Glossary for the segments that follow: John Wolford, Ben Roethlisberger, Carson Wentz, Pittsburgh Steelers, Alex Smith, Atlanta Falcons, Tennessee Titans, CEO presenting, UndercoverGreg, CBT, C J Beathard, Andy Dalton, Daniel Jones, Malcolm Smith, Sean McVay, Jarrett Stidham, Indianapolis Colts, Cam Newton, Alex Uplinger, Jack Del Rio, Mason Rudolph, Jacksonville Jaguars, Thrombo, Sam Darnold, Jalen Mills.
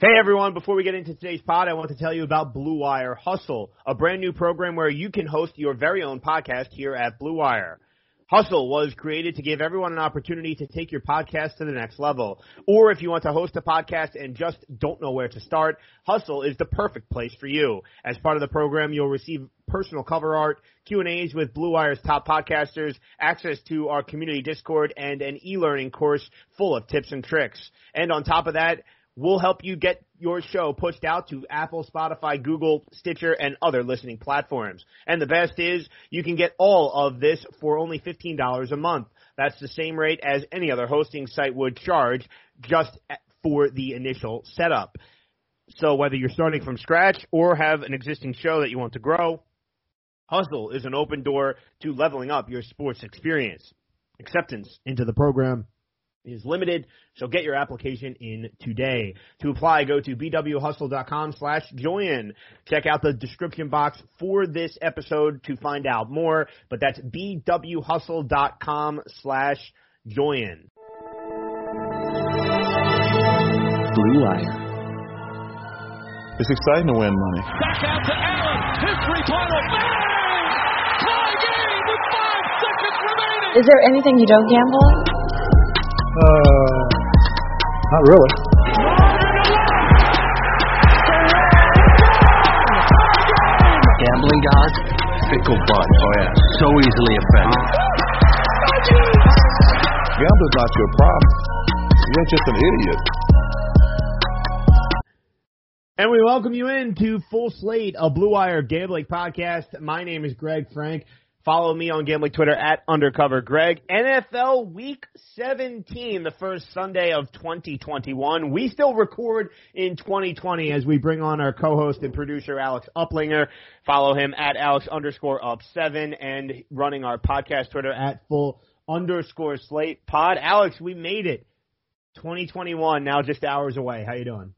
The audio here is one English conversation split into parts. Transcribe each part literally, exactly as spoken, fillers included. Hey everyone, before we get into today's pod, I want to tell you about Blue Wire Hustle, a brand new program where you can host your very own podcast here at Blue Wire. Hustle was created to give everyone an opportunity to take your podcast to the next level. Or if you want to host a podcast and just don't know where to start, Hustle is the perfect place for you. As part of the program, you'll receive personal cover art, Q and A's with Blue Wire's top podcasters, access to our community Discord, and an e-learning course full of tips and tricks. And on top of that, we'll help you get your show pushed out to Apple, Spotify, Google, Stitcher, and other listening platforms. And the best is you can get all of this for only fifteen dollars a month. That's the same rate as any other hosting site would charge just for the initial setup. So whether you're starting from scratch or have an existing show that you want to grow, Hustle is an open door to leveling up your sports experience. Acceptance into the program is limited, so get your application in today. To apply, go to bwhustle.com slash join. Check out the description box for this episode to find out more, but that's bwhustle.com slash join. Blue Wire. It's exciting to win money. Back out to Allen. His three-pointer. Bang! Tie game with five seconds remaining. Is there anything you don't gamble on? Uh, not really. Gambling gods, fickle bunch. Oh yeah, so easily offended. Gambling's not your problem. You're just an idiot. And we welcome you in to Full Slate, a Blue Wire Gambling podcast. My name is Greg Frank. Follow me on Gambling Twitter at UndercoverGreg. N F L Week seventeen, the first Sunday of twenty twenty-one. We still record in twenty twenty as we bring on our co-host and producer, Alex Uplinger. Follow him at Alex underscore up seven and running our podcast Twitter at full underscore slate pod. Alex, we made it. twenty twenty-one, now just hours away. How you doing?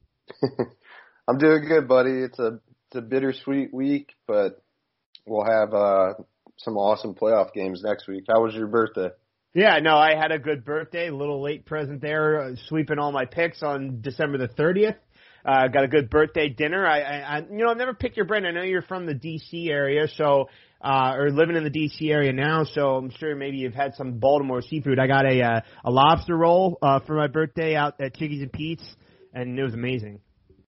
I'm doing good, buddy. It's a, it's a bittersweet week, but we'll have uh, – some awesome playoff games next week. How was your birthday? Yeah, no, I had a good birthday. A little late present there, uh, sweeping all my picks on December the thirtieth. Uh, got a good birthday dinner. I, I, I, you know, I've never picked your brand. I know you're from the D C area, so uh, or living in the D C area now. So I'm sure maybe you've had some Baltimore seafood. I got a uh, a lobster roll uh, for my birthday out at Chickie's and Pete's, and it was amazing.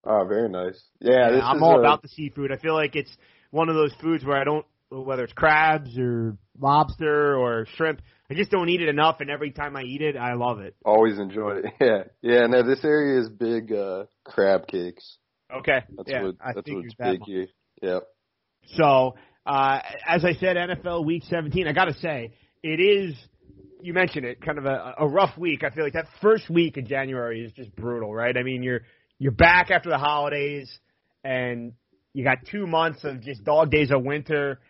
Oh, very nice. Yeah, yeah this I'm is all a... about the seafood. I feel like it's one of those foods where I don't. Whether it's crabs or lobster or shrimp, I just don't eat it enough, and every time I eat it, I love it. Always enjoy it. Yeah, yeah. No, this area is big uh, crab cakes. Okay, that's yeah, what I that's what's that big much. Here. Yep. So, uh, as I said, N F L Week seventeen. I gotta say, it is. You mentioned it, kind of a, a rough week. I feel like that first week of January is just brutal, right? I mean, you're you're back after the holidays, and you got two months of just dog days of winter.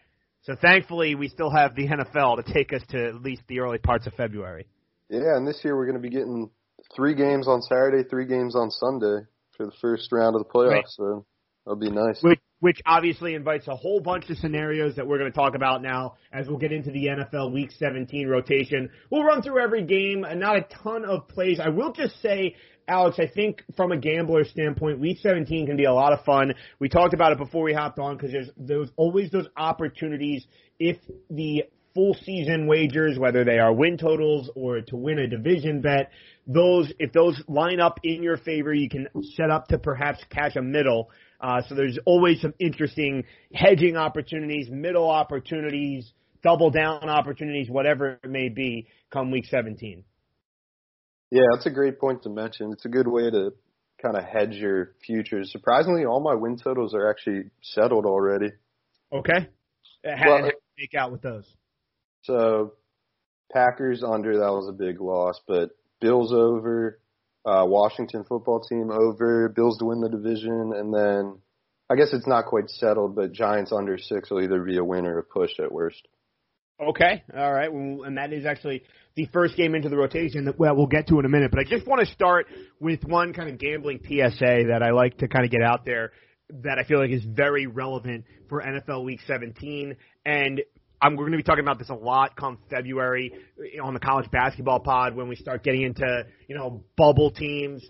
So thankfully, we still have the N F L to take us to at least the early parts of February. Yeah, and this year we're going to be getting three games on Saturday, three games on Sunday for the first round of the playoffs, right. So that'll be nice. Which, which obviously invites a whole bunch of scenarios that we're going to talk about now as we'll get into the N F L Week seventeen rotation. We'll run through every game, and not a ton of plays. I will just say, Alex, I think from a gambler standpoint, Week seventeen can be a lot of fun. We talked about it before we hopped on because there's, there's always those opportunities if the full season wagers, whether they are win totals or to win a division bet, those, if those line up in your favor, you can set up to perhaps cash a middle. Uh, so there's always some interesting hedging opportunities, middle opportunities, double down opportunities, whatever it may be, come week seventeen. Yeah, that's a great point to mention. It's a good way to kind of hedge your futures. Surprisingly, all my win totals are actually settled already. Okay. How well, did you make out with those? So Packers under, that was a big loss, but Bills over, uh, Washington football team over, Bills to win the division, and then I guess it's not quite settled, but Giants under six will either be a win or a push at worst. Okay. All right. Well, and that is actually the first game into the rotation that well, we'll get to in a minute. But I just want to start with one kind of gambling P S A that I like to kind of get out there that I feel like is very relevant for N F L Week seventeen. And I'm, we're going to be talking about this a lot come February on the college basketball pod when we start getting into, you know, bubble teams.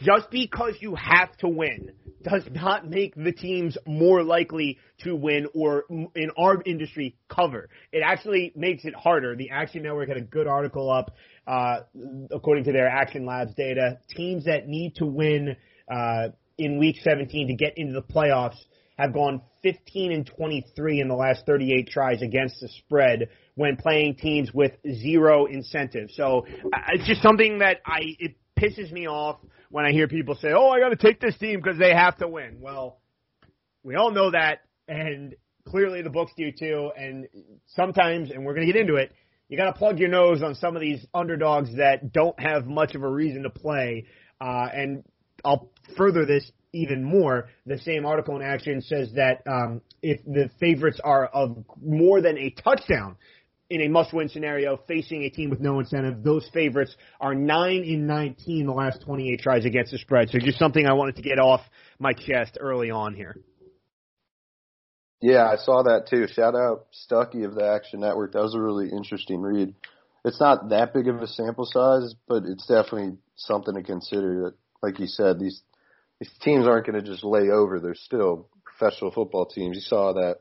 Just because you have to win does not make the teams more likely to win or, in our industry, cover. It actually makes it harder. The Action Network had a good article up, uh, according to their Action Labs data. Teams that need to win uh, in Week seventeen to get into the playoffs have gone fifteen and twenty-three in the last thirty-eight tries against the spread when playing teams with zero incentive. So uh, it's just something that I – it pisses me off when I hear people say, oh, I got to take this team because they have to win. Well, we all know that, and clearly the books do too, and sometimes, and we're going to get into it, you got to plug your nose on some of these underdogs that don't have much of a reason to play, uh, and I'll further this even more. The same article in Action says that um, if the favorites are of more than a touchdown in a must-win scenario facing a team with no incentive, those favorites are nine and nineteen the last twenty-eight tries against the spread. So just something I wanted to get off my chest early on here. Yeah, I saw that too. Shout out Stucky of the Action Network. That was a really interesting read. It's not that big of a sample size, but it's definitely something to consider. Like you said, these, these teams aren't going to just lay over. They're still professional football teams. You saw that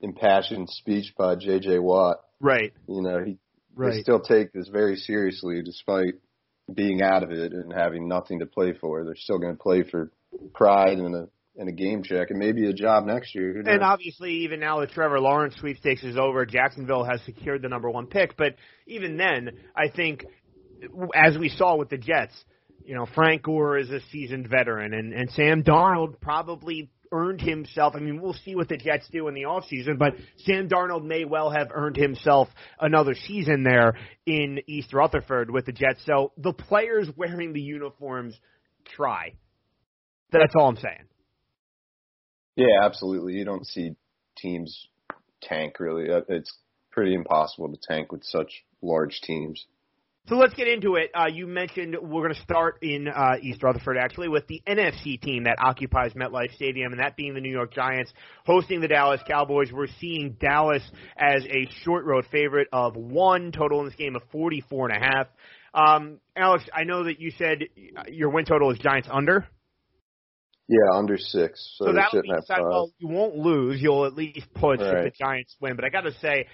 impassioned speech by J J. Watt. Right. You know, he right. They still take this very seriously despite being out of it and having nothing to play for. They're still going to play for pride and a and a game check and maybe a job next year. You know? And obviously, even now that Trevor Lawrence sweepstakes is over, Jacksonville has secured the number one pick. But even then, I think, as we saw with the Jets, you know, Frank Gore is a seasoned veteran, and, and Sam Darnold probably – earned himself, I mean, we'll see what the Jets do in the offseason, but Sam Darnold may well have earned himself another season there in East Rutherford with the Jets. So the players wearing the uniforms try. That's all I'm saying. Yeah, absolutely. You don't see teams tank, really. It's pretty impossible to tank with such large teams. So let's get into it. Uh, you mentioned we're going to start in uh, East Rutherford, actually, with the N F C team that occupies MetLife Stadium, and that being the New York Giants hosting the Dallas Cowboys. We're seeing Dallas as a short road favorite of one, total in this game of forty-four and a half. Um, Alex, I know that you said your win total is Giants under. Yeah, under six. So, so that would mean well, you won't lose. You'll at least push right. if the Giants win. But I got to say,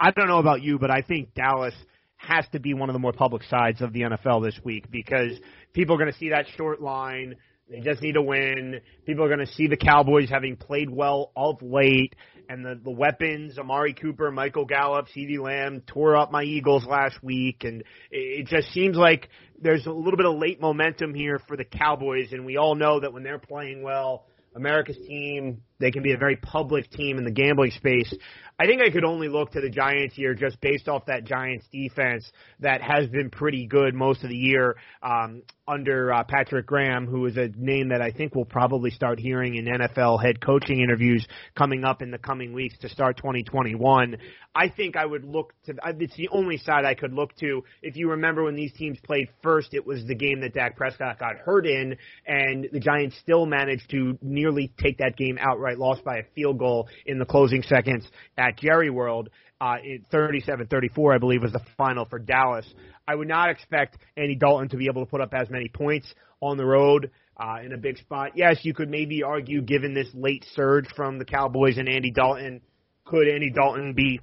I don't know about you, but I think Dallas – has to be one of the more public sides of the N F L this week because people are going to see that short line. They just need to win. People are going to see the Cowboys having played well of late and the, the weapons, Amari Cooper, Michael Gallup, CeeDee Lamb tore up my Eagles last week. And it just seems like there's a little bit of late momentum here for the Cowboys. And we all know that when they're playing well, America's team, they can be a very public team in the gambling space. I think I could only look to the Giants here just based off that Giants defense that has been pretty good most of the year um, under uh, Patrick Graham, who is a name that I think we'll probably start hearing in N F L head coaching interviews coming up in the coming weeks to start twenty twenty-one. I think I would look to – it's the only side I could look to. If you remember when these teams played first, it was the game that Dak Prescott got hurt in, and the Giants still managed to nearly take that game outright. Lost by a field goal in the closing seconds at Jerry World. Uh, thirty-seven thirty-four, I believe, was the final for Dallas. I would not expect Andy Dalton to be able to put up as many points on the road uh, in a big spot. Yes, you could maybe argue, given this late surge from the Cowboys and Andy Dalton, could Andy Dalton be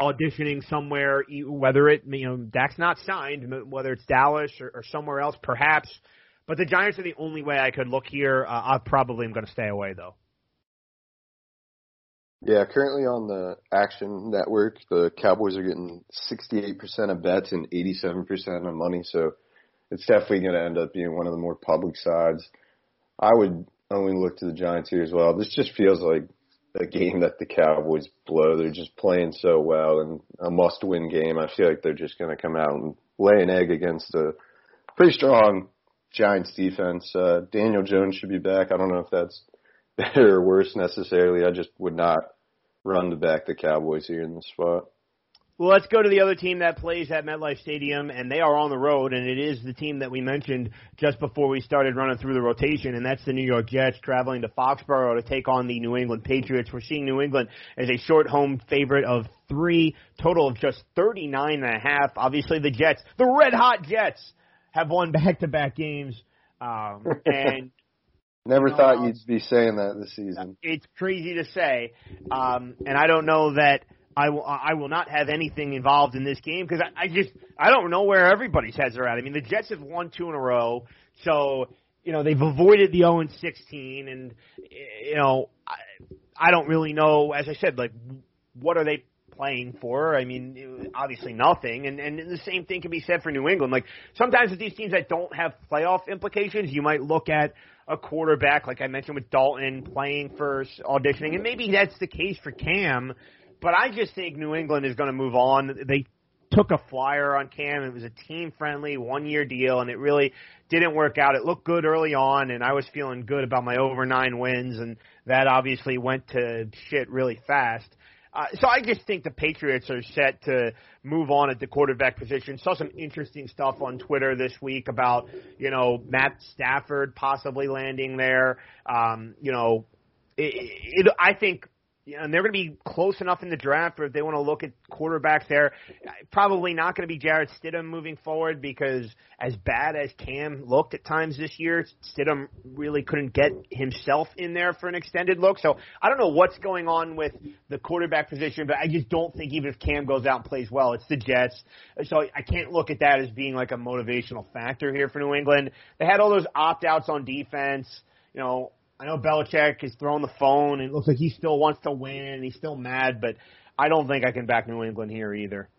auditioning somewhere, whether it, you know, Dak's not signed, whether it's Dallas or, or somewhere else, perhaps. But the Giants are the only way I could look here. Uh, I probably am going to stay away, though. Yeah, currently on the Action Network, the Cowboys are getting sixty-eight percent of bets and eighty-seven percent of money, so it's definitely going to end up being one of the more public sides. I would only look to the Giants here as well. This just feels like a game that the Cowboys blow. They're just playing so well and a must-win game. I feel like they're just going to come out and lay an egg against a pretty strong Giants defense. Uh, Daniel Jones should be back. I don't know if that's better or worse necessarily. I just would not run to back the Cowboys here in this spot. Well, let's go to the other team that plays at MetLife Stadium, and they are on the road, and it is the team that we mentioned just before we started running through the rotation, and that's the New York Jets traveling to Foxborough to take on the New England Patriots. We're seeing New England as a short home favorite of three, total of just thirty-nine and a half. Obviously, the Jets, the red-hot Jets, have won back-to-back games, um, and... Never you know, thought you'd be saying that this season. It's crazy to say, um, and I don't know that I will, I will not have anything involved in this game because I, I just I don't know where everybody's heads are at. I mean, the Jets have won two in a row, so you know they've avoided the oh and sixteen, and you know I, I don't really know. As I said, like what are they playing for? I mean, obviously nothing, and, and the same thing can be said for New England. Like sometimes with these teams that don't have playoff implications, you might look at a quarterback, like I mentioned with Dalton, playing first, auditioning, and maybe that's the case for Cam, but I just think New England is going to move on. They took a flyer on Cam. It was a team-friendly, one-year deal, and it really didn't work out. It looked good early on, and I was feeling good about my over nine wins, and that obviously went to shit really fast. Uh, so I just think the Patriots are set to move on at the quarterback position. Saw some interesting stuff on Twitter this week about, you know, Matt Stafford possibly landing there. Um, you know, it, it, I think you know, and they're going to be close enough in the draft or if they want to look at quarterbacks there. Probably not going to be Jarrett Stidham moving forward because as bad as Cam looked at times this year, Stidham really couldn't get himself in there for an extended look. So I don't know what's going on with the quarterback position, but I just don't think even if Cam goes out and plays well, it's the Jets. So I can't look at that as being like a motivational factor here for New England. They had all those opt-outs on defense, you know, I know Belichick is throwing the phone, and it looks like he still wants to win, and he's still mad, but I don't think I can back New England here either.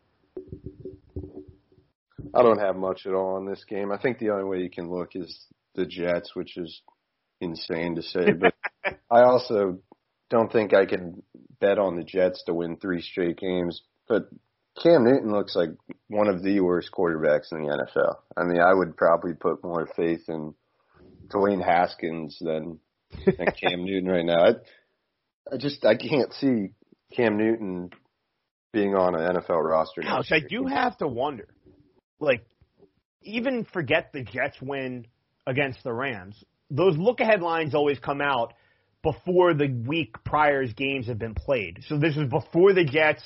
I don't have much at all on this game. I think the only way you can look is the Jets, which is insane to say, but I also don't think I can bet on the Jets to win three straight games, but Cam Newton looks like one of the worst quarterbacks in the N F L. I mean, I would probably put more faith in Dwayne Haskins than – and Cam Newton right now. I, I just I can't see Cam Newton being on an N F L roster. Gosh, I do have to wonder. Like, even forget the Jets win against the Rams. Those look-ahead lines always come out before the week prior's games have been played. So this was before the Jets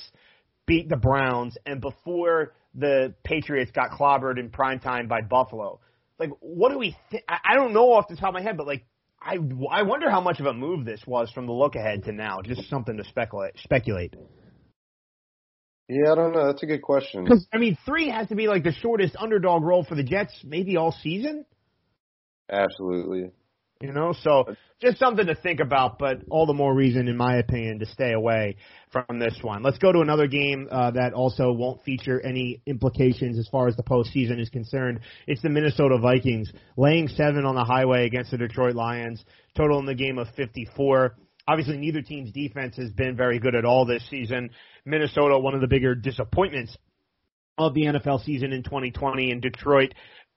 beat the Browns and before the Patriots got clobbered in primetime by Buffalo. Like, what do we think? I don't know off the top of my head, but, like, I, I wonder how much of a move this was from the look-ahead to now. Just something to speculate. speculate. Yeah, I don't know. That's a good question. Because, I mean, three has to be like the shortest underdog role for the Jets maybe all season? Absolutely. You know, so just something to think about, but all the more reason, in my opinion, to stay away from this one. Let's go to another game uh, that also won't feature any implications as far as the postseason is concerned. It's the Minnesota Vikings laying seven on the highway against the Detroit Lions, total in the game of fifty-four. Obviously, neither team's defense has been very good at all this season. Minnesota, one of the bigger disappointments of the N F L season in twenty twenty, and Detroit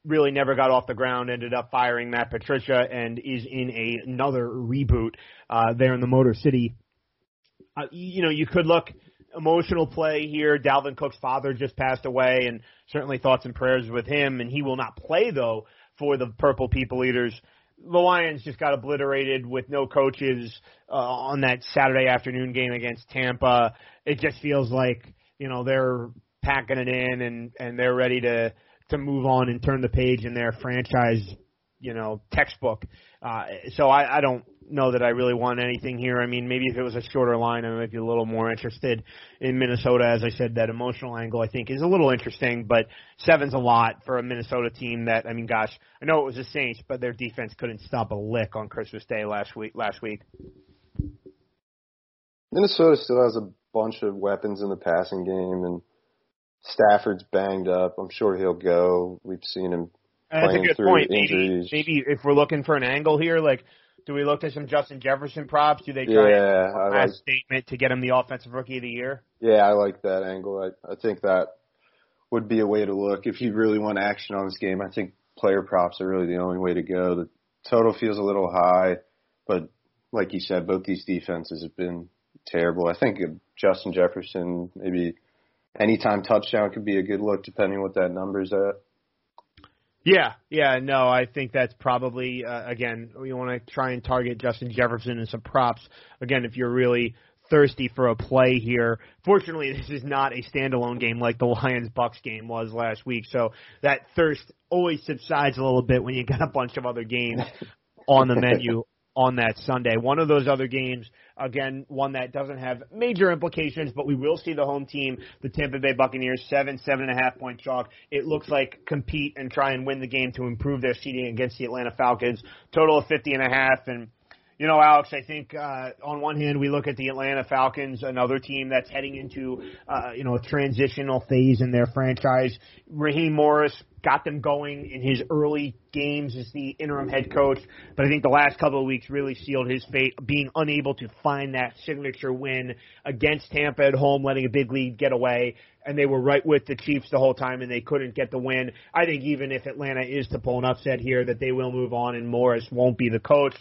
really never got off the ground, ended up firing Matt Patricia, and is in a, another reboot uh, there in the Motor City. Uh, you know, you could look emotional play here. Dalvin Cook's father just passed away, and certainly thoughts and prayers with him, and he will not play, though, for the Purple People Eaters. The Lions just got obliterated with no coaches uh, on that Saturday afternoon game against Tampa. It just feels like, you know, they're packing it in, and, and they're ready to to move on and turn the page in their franchise, you know, textbook. Uh, so I, I don't know that I really want anything here. I mean, maybe if it was a shorter line, I might be a little more interested in Minnesota. As I said, that emotional angle, I think, is a little interesting, but seven's a lot for a Minnesota team that, I mean, gosh, I know it was the Saints, but their defense couldn't stop a lick on Christmas Day last week. Last week. Minnesota still has a bunch of weapons in the passing game, and Stafford's banged up. I'm sure he'll go. We've seen him playing That's a good through point. injuries. Maybe, maybe if we're looking for an angle here, like, do we look at some Justin Jefferson props? Do they try yeah, a like, statement to get him the Offensive Rookie of the Year? Yeah, I like that angle. I, I think that would be a way to look. If you really want action on this game, I think player props are really the only way to go. The total feels a little high, but like you said, both these defenses have been terrible. I think Justin Jefferson, maybe anytime touchdown could be a good look depending on what that number's at. Yeah, yeah, no, I think that's probably, uh, again, we want to try and target Justin Jefferson and some props. Again, if you're really thirsty for a play here. Fortunately, this is not a standalone game like the Lions-Bucks game was last week, so that thirst always subsides a little bit when you got a bunch of other games on the menu on that Sunday. One of those other games, again, one that doesn't have major implications, but we will see the home team, the Tampa Bay Buccaneers, seven, seven and a half point chalk. It looks like compete and try and win the game to improve their seeding against the Atlanta Falcons. Total of fifty and a half. And, you know, Alex, I think uh, on one hand we look at the Atlanta Falcons, another team that's heading into, uh, you know, a transitional phase in their franchise. Raheem Morris got them going in his early games as the interim head coach, but I think the last couple of weeks really sealed his fate, being unable to find that signature win against Tampa at home, letting a big lead get away, and they were right with the Chiefs the whole time, and they couldn't get the win. I think even if Atlanta is to pull an upset here, that they will move on, and Morris won't be the coach.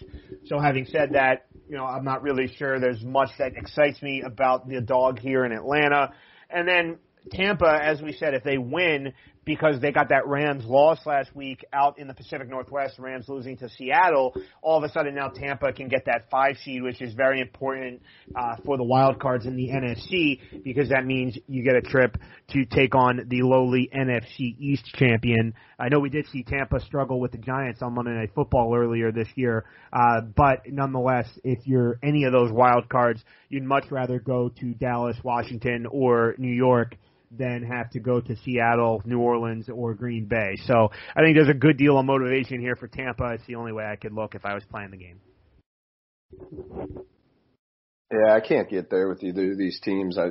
So having said that, you know, I'm not really sure there's much that excites me about the dog here in Atlanta. And then Tampa, as we said, if they win, because they got that Rams loss last week out in the Pacific Northwest, Rams losing to Seattle, all of a sudden now Tampa can get that five seed, which is very important uh, for the wild cards in the N F C, because that means you get a trip to take on the lowly N F C East champion. I know we did see Tampa struggle with the Giants on Monday Night Football earlier this year, uh, but nonetheless, if you're any of those wild cards, you'd much rather go to Dallas, Washington, or New York than have to go to Seattle, New Orleans, or Green Bay. So I think there's a good deal of motivation here for Tampa. It's the only way I could look if I was playing the game. Yeah, I can't get there with either of these teams. I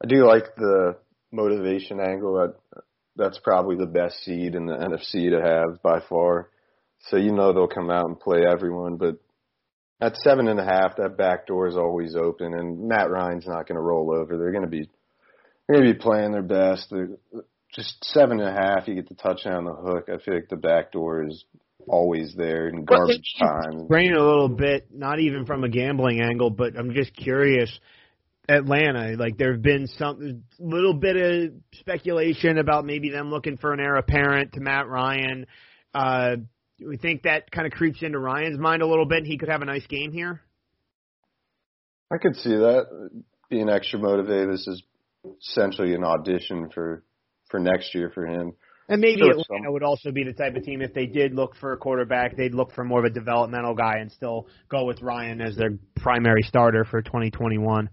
I do like the motivation angle. I, that's probably the best seed in the N F C to have by far. So you know they'll come out and play everyone, but at seven and a half, that back door is always open, and Matt Ryan's not going to roll over. They're going to be They're going to be playing their best. They're just seven and a half, you get the touchdown on the hook. I feel like the back door is always there in garbage time. Brain a little bit, not even from a gambling angle, but I'm just curious. Atlanta, like there have been some little bit of speculation about maybe them looking for an heir apparent to Matt Ryan. Uh, we think that kind of creeps into Ryan's mind a little bit. He could have a nice game here. I could see that being extra motivated. This is essentially an audition for, for next year for him. And maybe sure, Atlanta so. would also be the type of team, if they did look for a quarterback, they'd look for more of a developmental guy and still go with Ryan as their primary starter for twenty twenty-one.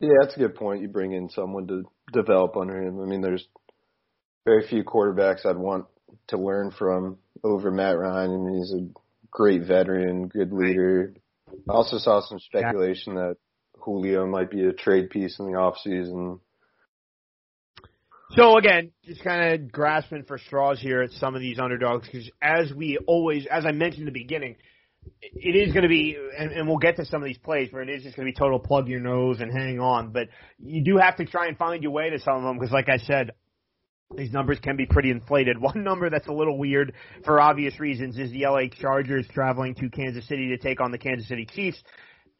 Yeah, that's a good point. You bring in someone to develop under him. I mean, there's very few quarterbacks I'd want to learn from over Matt Ryan. I mean, he's a great veteran, good leader. I also saw some speculation that Julio might be a trade piece in the offseason. So, again, just kind of grasping for straws here at some of these underdogs, because as we always, as I mentioned in the beginning, it is going to be, and, and we'll get to some of these plays where it is just going to be total plug your nose and hang on, but you do have to try and find your way to some of them, because like I said, these numbers can be pretty inflated. One number that's a little weird for obvious reasons is the L A Chargers traveling to Kansas City to take on the Kansas City Chiefs.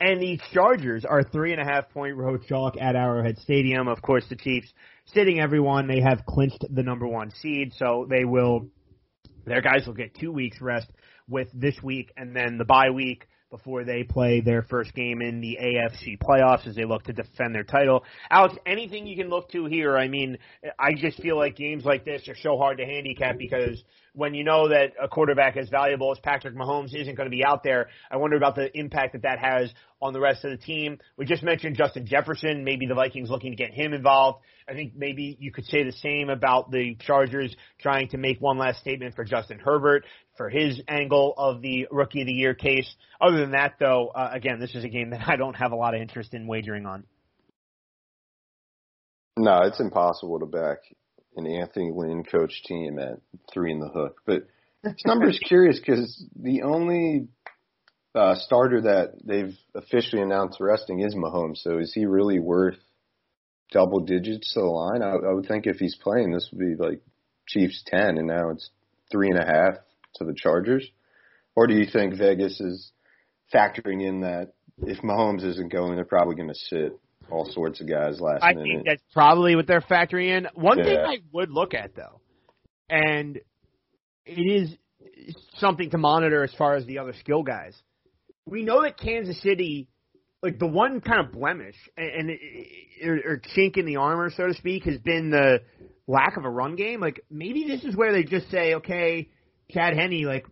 And the Chargers are three and a half point road chalk at Arrowhead Stadium. Of course, the Chiefs sitting everyone. They have clinched the number one seed, so they will – their guys will get two weeks rest with this week and then the bye week. before they play their first game in the A F C playoffs as they look to defend their title. Alex, anything you can look to here? I mean, I just feel like games like this are so hard to handicap because when you know that a quarterback as valuable as Patrick Mahomes isn't going to be out there, I wonder about the impact that that has on the rest of the team. We just mentioned Justin Jefferson, maybe the Vikings looking to get him involved. I think maybe you could say the same about the Chargers trying to make one last statement for Justin Herbert for his angle of the Rookie of the Year case. Other than that, though, uh, again, this is a game that I don't have a lot of interest in wagering on. No, it's impossible to back an Anthony Lynn coach team at three in the hook. But this number is curious because the only uh, starter that they've officially announced resting is Mahomes. So is he really worth double digits to the line? I, I would think if he's playing, this would be like Chiefs ten, and now it's three and a half to the Chargers. Or do you think Vegas is factoring in that if Mahomes isn't going, they're probably going to sit all sorts of guys last I minute? I think that's probably what they're factoring in. One yeah. thing I would look at, though, and it is something to monitor as far as the other skill guys. We know that Kansas City, like the one kind of blemish and, and or, or chink in the armor, so to speak, has been the lack of a run game. Like maybe this is where they just say, okay, Chad Henne, like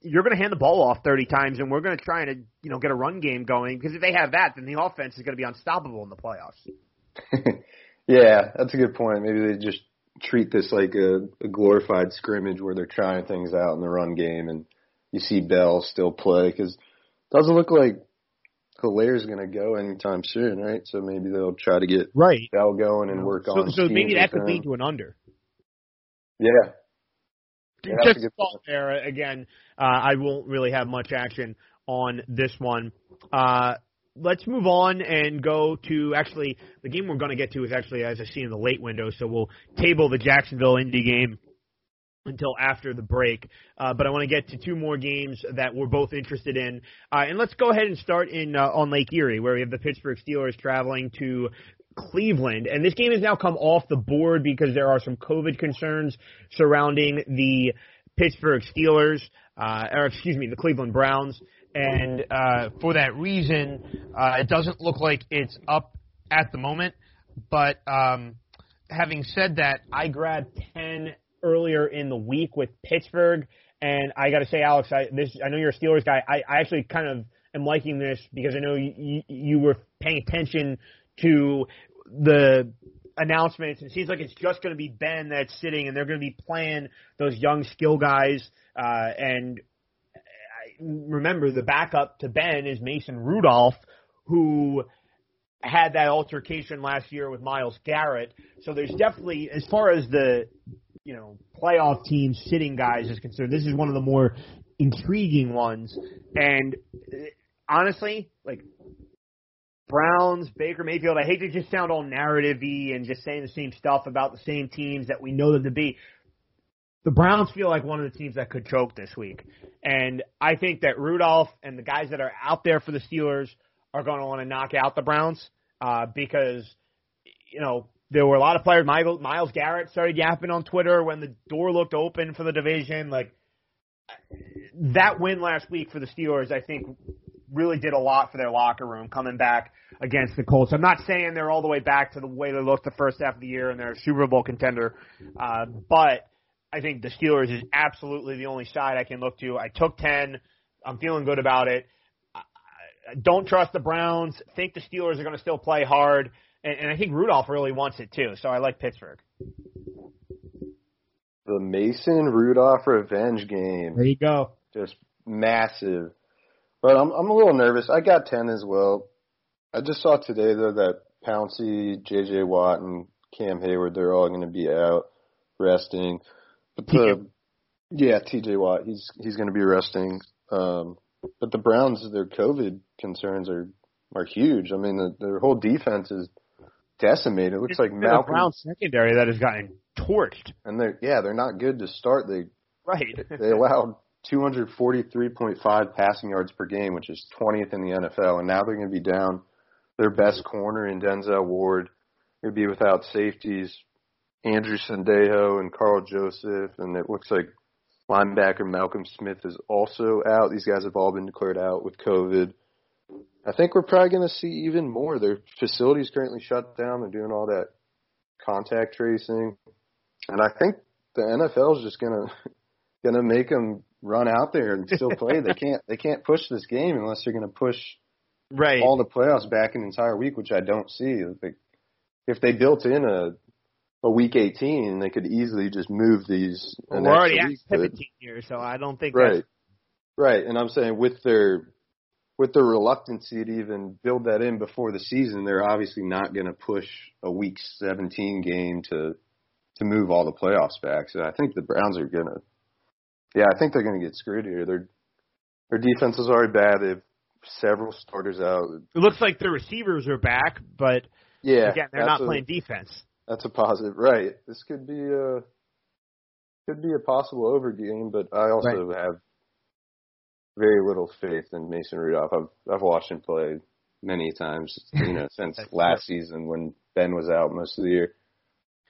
you're going to hand the ball off thirty times, and we're going to try to, you know, get a run game going. Because if they have that, then the offense is going to be unstoppable in the playoffs. Yeah, that's a good point. Maybe they just treat this like a, a glorified scrimmage where they're trying things out in the run game, and you see Bell still play because it doesn't look like Hilaire's going to go anytime soon, right? So maybe they'll try to get right. Bell going and work so, on. So maybe that could lead to an under. Yeah. Yeah, just fault there again. Uh, I won't really have much action on this one. Uh, let's move on and go to actually the game we're going to get to is actually as I see in the late window. So we'll table the Jacksonville Indy game until after the break. Uh, but I want to get to two more games that we're both interested in, uh, and let's go ahead and start in uh, on Lake Erie, where we have the Pittsburgh Steelers traveling to Cleveland, and this game has now come off the board because there are some COVID concerns surrounding the Pittsburgh Steelers, uh, or excuse me, the Cleveland Browns, and uh, for that reason, uh, it doesn't look like it's up at the moment, but um, having said that, I grabbed ten earlier in the week with Pittsburgh, and I got to say, Alex, I, this, I know you're a Steelers guy, I, I actually kind of am liking this because I know you, you, you were paying attention to the announcements. It seems like it's just going to be Ben that's sitting, and they're going to be playing those young skill guys. Uh, and remember, the backup to Ben is Mason Rudolph, who had that altercation last year with Myles Garrett. So there's definitely, as far as the, you know, playoff team sitting guys is concerned, this is one of the more intriguing ones. And honestly, like, Browns, Baker Mayfield, I hate to just sound all narrative-y and just saying the same stuff about the same teams that we know them to be. The Browns feel like one of the teams that could choke this week. And I think that Rudolph and the guys that are out there for the Steelers are going to want to knock out the Browns uh, because, you know, there were a lot of players. Myles Garrett started yapping on Twitter when the door looked open for the division. Like, that win last week for the Steelers, I think, really did a lot for their locker room coming back against the Colts. I'm not saying they're all the way back to the way they looked the first half of the year and they're a Super Bowl contender, uh, but I think the Steelers is absolutely the only side I can look to. I took ten. I'm feeling good about it. I don't trust the Browns. Think the Steelers are going to still play hard, and, and I think Rudolph really wants it too, so I like Pittsburgh. The Mason Rudolph revenge game. There you go. Just massive. But I'm I'm a little nervous. I got ten as well. I just saw today, though, that Pouncey, J J. Watt, and Cam Hayward, they're all going to be out resting. But the, yeah, T J. Watt, he's he's going to be resting. Um, but the Browns, their COVID concerns are, are huge. I mean, the, their whole defense is decimated. It looks it's like Malcolm. The Browns secondary that has gotten torched. And they're yeah, they're not good to start. They right. They allowed two forty-three point five passing yards per game, which is twentieth in the N F L, and now they're going to be down their best corner in Denzel Ward. They'll be without safeties, Andrew Sandejo and Carl Joseph, and it looks like Linebacker Malcolm Smith is also out. These guys have all been declared out with COVID. I think we're probably going to see even more. Their facility's currently shut down. They're doing all that contact tracing. And I think the N F L is just going to going to make them run out there and still play. They can't they can't push this game unless they're going to push right. all the playoffs back an entire week, which I don't see. If they built in a a week eighteen, they could easily just move these. Well, we're already at seventeen here, so I don't think right. that's – Right, and I'm saying with their – with the reluctancy to even build that in before the season, they're obviously not going to push a week seventeen game to to move all the playoffs back. So I think the Browns are going to – yeah, I think they're going to get screwed here. Their their defense is already bad. They have several starters out. It looks like their receivers are back, but, yeah, again, they're not a, playing defense. That's a positive. Right. This could be a, could be a possible over game, but I also right. have – very little faith in Mason Rudolph. I've I've watched him play many times, you know, since last season when Ben was out most of the year.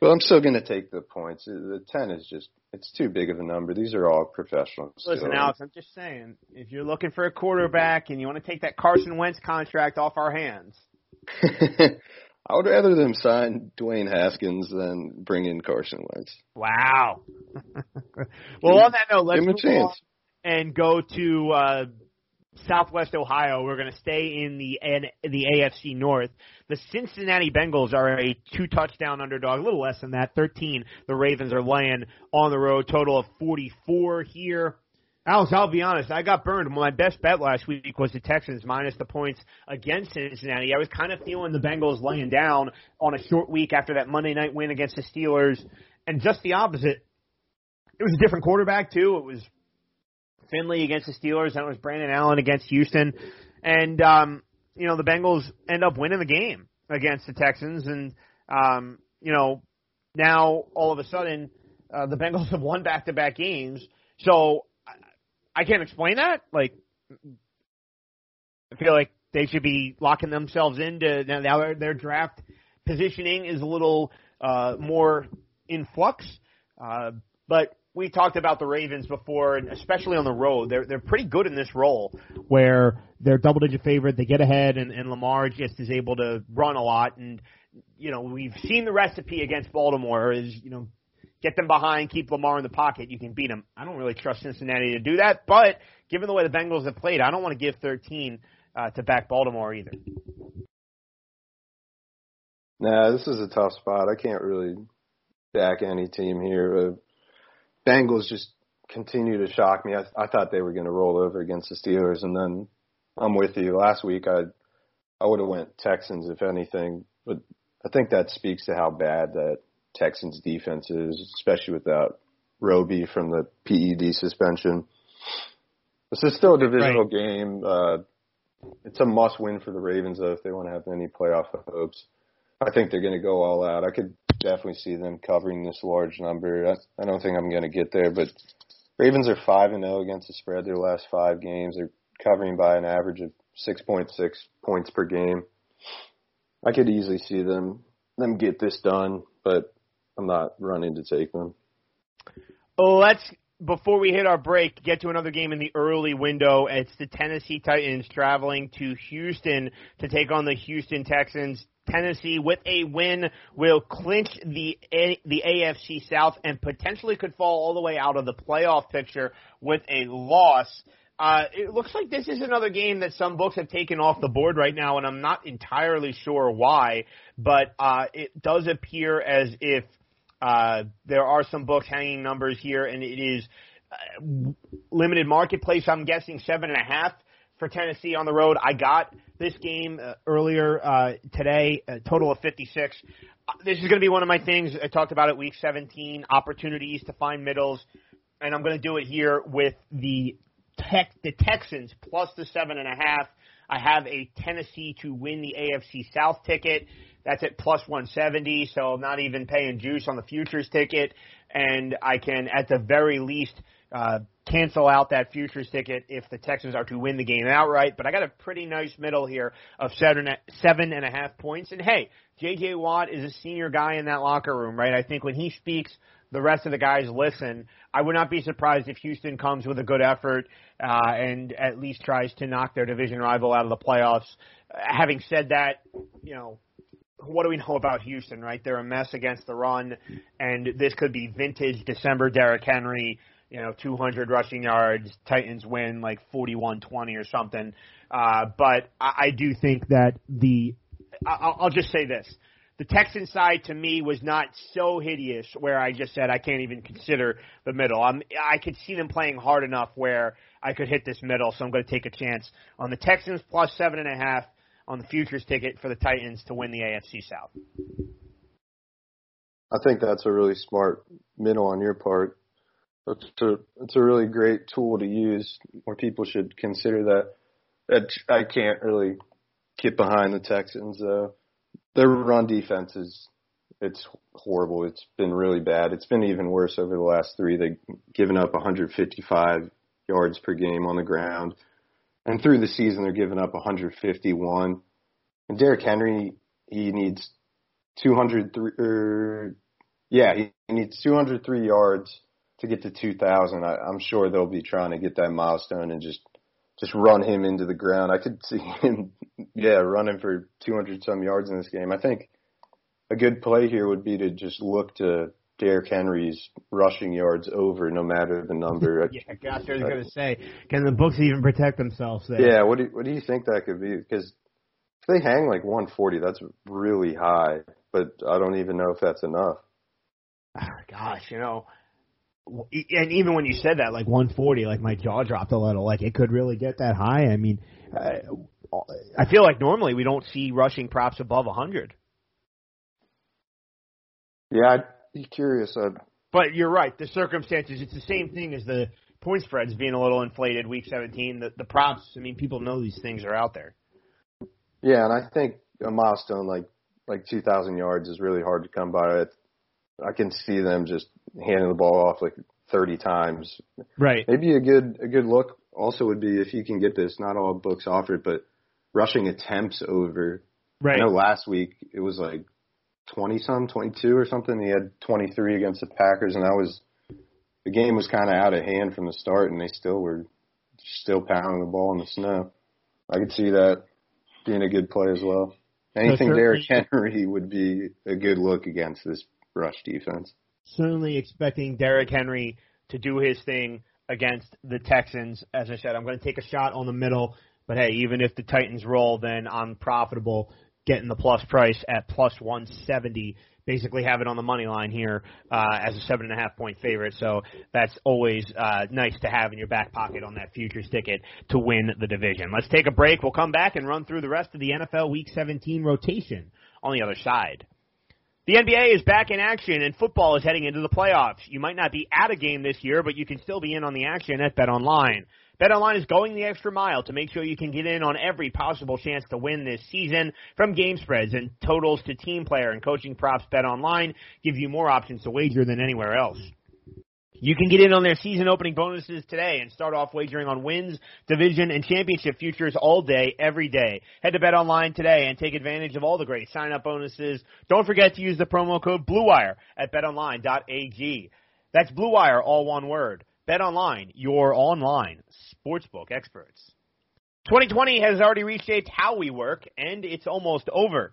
But I'm still going to take the points. The ten is just it's too big of a number. These are all professionals. Listen, still. Alex, I'm just saying, if you're looking for a quarterback and you want to take that Carson Wentz contract off our hands, I would rather them sign Dwayne Haskins than bring in Carson Wentz. Wow. Well, on that note, let's give him a chance. On. And go to uh, Southwest Ohio. We're going to stay in the the A F C North. The Cincinnati Bengals are a two-touchdown underdog, a little less than that, thirteen. The Ravens are laying on the road, total of forty-four here. Alex, I'll be honest, I got burned. My best bet last week was the Texans minus the points against Cincinnati. I was kind of feeling the Bengals laying down on a short week after that Monday night win against the Steelers, and just the opposite. It was a different quarterback, too. It was Finley against the Steelers, and it was Brandon Allen against Houston. And, um, you know, the Bengals end up winning the game against the Texans. And, um, you know, now all of a sudden uh, the Bengals have won back-to-back games. So I, I can't explain that. Like, I feel like they should be locking themselves into now, now their, their draft positioning is a little uh, more in flux. Uh, but – we talked about the Ravens before, and especially on the road. They're they're pretty good in this role where they're double-digit favorite. They get ahead, and, and Lamar just is able to run a lot. And, you know, we've seen the recipe against Baltimore is, you know, get them behind, keep Lamar in the pocket. You can beat them. I don't really trust Cincinnati to do that, but given the way the Bengals have played, I don't want to give thirteen uh, to back Baltimore either. Nah, this is a tough spot. I can't really back any team here. Uh, Bengals just continue to shock me. I, I thought they were going to roll over against the Steelers, and then I'm with you. Last week I I would have went Texans, if anything, but I think that speaks to how bad that Texans defense is, especially without Roby from the P E D suspension. This is still a divisional right. game. Uh, it's a must-win for the Ravens, though, if they want to have any playoff hopes. I think they're going to go all out. I could definitely see them covering this large number. I, I don't think I'm going to get there, but Ravens are five and oh against the spread their last five games. They're covering by an average of six point six points per game. I could easily see them them get this done, but I'm not running to take them. Let's, before we hit our break, get to another game in the early window. It's the Tennessee Titans traveling to Houston to take on the Houston Texans. Tennessee, with a win, will clinch the a- the A F C South and potentially could fall all the way out of the playoff picture with a loss. Uh, it looks like this is another game that some books have taken off the board right now, and I'm not entirely sure why, but uh, it does appear as if uh, there are some books hanging numbers here, and it is uh, limited marketplace, I'm guessing seven and a half. For Tennessee on the road, I got this game uh, earlier uh, today, a total of fifty-six. This is going to be one of my things. I talked about it week seventeen, opportunities to find middles, and I'm going to do it here with the tech, the Texans plus the seven and a half. I have a Tennessee to win the A F C South ticket. That's at plus one seventy, so I'm not even paying juice on the futures ticket, and I can at the very least uh, – cancel out that futures ticket if the Texans are to win the game outright. But I got a pretty nice middle here of seven, seven and a half points. And, hey, J J. Watt is a senior guy in that locker room, right? I think when he speaks, the rest of the guys listen. I would not be surprised if Houston comes with a good effort uh, and at least tries to knock their division rival out of the playoffs. Uh, having said that, you know, what do we know about Houston, right? They're a mess against the run, and this could be vintage December Derrick Henry, you know, two hundred rushing yards, Titans win like forty-one twenty or something. Uh, but I, I do think that the – I'll just say this. The Texan side, to me, was not so hideous where I just said I can't even consider the middle. I'm, I could see them playing hard enough where I could hit this middle, so I'm going to take a chance on the Texans plus seven and a half on the futures ticket for the Titans to win the A F C South. I think that's a really smart middle on your part. It's a, it's a really great tool to use, or people should consider that. that I can't really get behind the Texans, though. Their run defense is it's horrible. It's been really bad. It's been even worse over the last three. They've given up one hundred fifty-five yards per game on the ground. And through the season, they're giving up one hundred fifty-one. And Derrick Henry, he needs two hundred three er, yeah, he needs two hundred three yards to get to two thousand. I, I'm sure they'll be trying to get that milestone and just Just run him into the ground. I could see him, yeah, running for two hundred some yards in this game. I think a good play here would be to just look to Derrick Henry's rushing yards over, no matter the number. Yeah, gosh, I was going to say, can the books even protect themselves there? Yeah, what do you, what do you think that could be? Because if they hang like one forty, that's really high, but I don't even know if that's enough. Oh, gosh, you know. And even when you said that, like one forty, like my jaw dropped a little. Like it could really get that high. I mean, uh, I feel like normally we don't see rushing props above one hundred. Yeah, I'd be curious. I'd... But you're right. The circumstances, it's the same thing as the point spreads being a little inflated week seventeen. The, the props, I mean, people know these things are out there. Yeah, and I think a milestone like like two thousand yards is really hard to come by. I can see them just handing the ball off like thirty times. Right. Maybe a good a good look also would be if you can get this. Not all books offered, but rushing attempts over. Right. I know last week it was like twenty some, twenty two or something. He had twenty three against the Packers, and that was the game was kind of out of hand from the start, and they still were still pounding the ball in the snow. I could see that being a good play as well. Anything so Derrick Henry would be a good look against this rush defense. Certainly expecting Derrick Henry to do his thing against the Texans. As I said, I'm going to take a shot on the middle, but hey, even if the Titans roll, then I'm profitable getting the plus price at plus one seventy. Basically have it on the money line here uh, as a seven and a half point favorite. So that's always uh, nice to have in your back pocket on that futures ticket to win the division. Let's take a break. We'll come back and run through the rest of the N F L Week seventeen rotation on the other side. The N B A is back in action, and football is heading into the playoffs. You might not be at a game this year, but you can still be in on the action at BetOnline. BetOnline is going the extra mile to make sure you can get in on every possible chance to win this season. From game spreads and totals to team player and coaching props, BetOnline give you more options to wager than anywhere else. You can get in on their season-opening bonuses today and start off wagering on wins, division, and championship futures all day, every day. Head to BetOnline today and take advantage of all the great sign-up bonuses. Don't forget to use the promo code BLUEWIRE at bet online dot a g. That's BLUEWIRE, all one word. BetOnline, your online sportsbook experts. twenty twenty has already reshaped how we work, and it's almost over.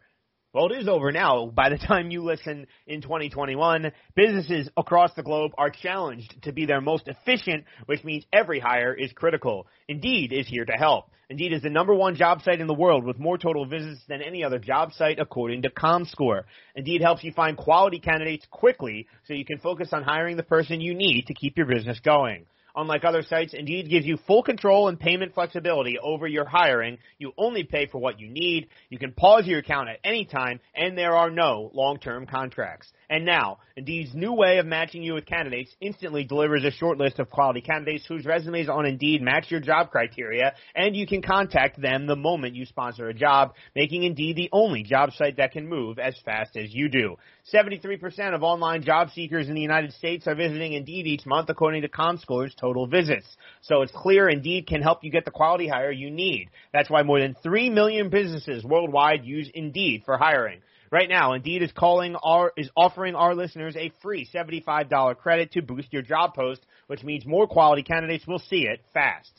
Well, it is over now. By the time you listen in twenty twenty-one, businesses across the globe are challenged to be their most efficient, which means every hire is critical. Indeed is here to help. Indeed is the number one job site in the world with more total visits than any other job site, according to ComScore. Indeed helps you find quality candidates quickly so you can focus on hiring the person you need to keep your business going. Unlike other sites, Indeed gives you full control and payment flexibility over your hiring. You only pay for what you need. You can pause your account at any time, and there are no long-term contracts. And now, Indeed's new way of matching you with candidates instantly delivers a short list of quality candidates whose resumes on Indeed match your job criteria, and you can contact them the moment you sponsor a job, making Indeed the only job site that can move as fast as you do. seventy-three percent of online job seekers in the United States are visiting Indeed each month, according to ComScore's total visits. So it's clear Indeed can help you get the quality hire you need. That's why more than three million businesses worldwide use Indeed for hiring. Right now, Indeed is calling our, is offering our listeners a free seventy-five dollars credit to boost your job post, which means more quality candidates will see it fast.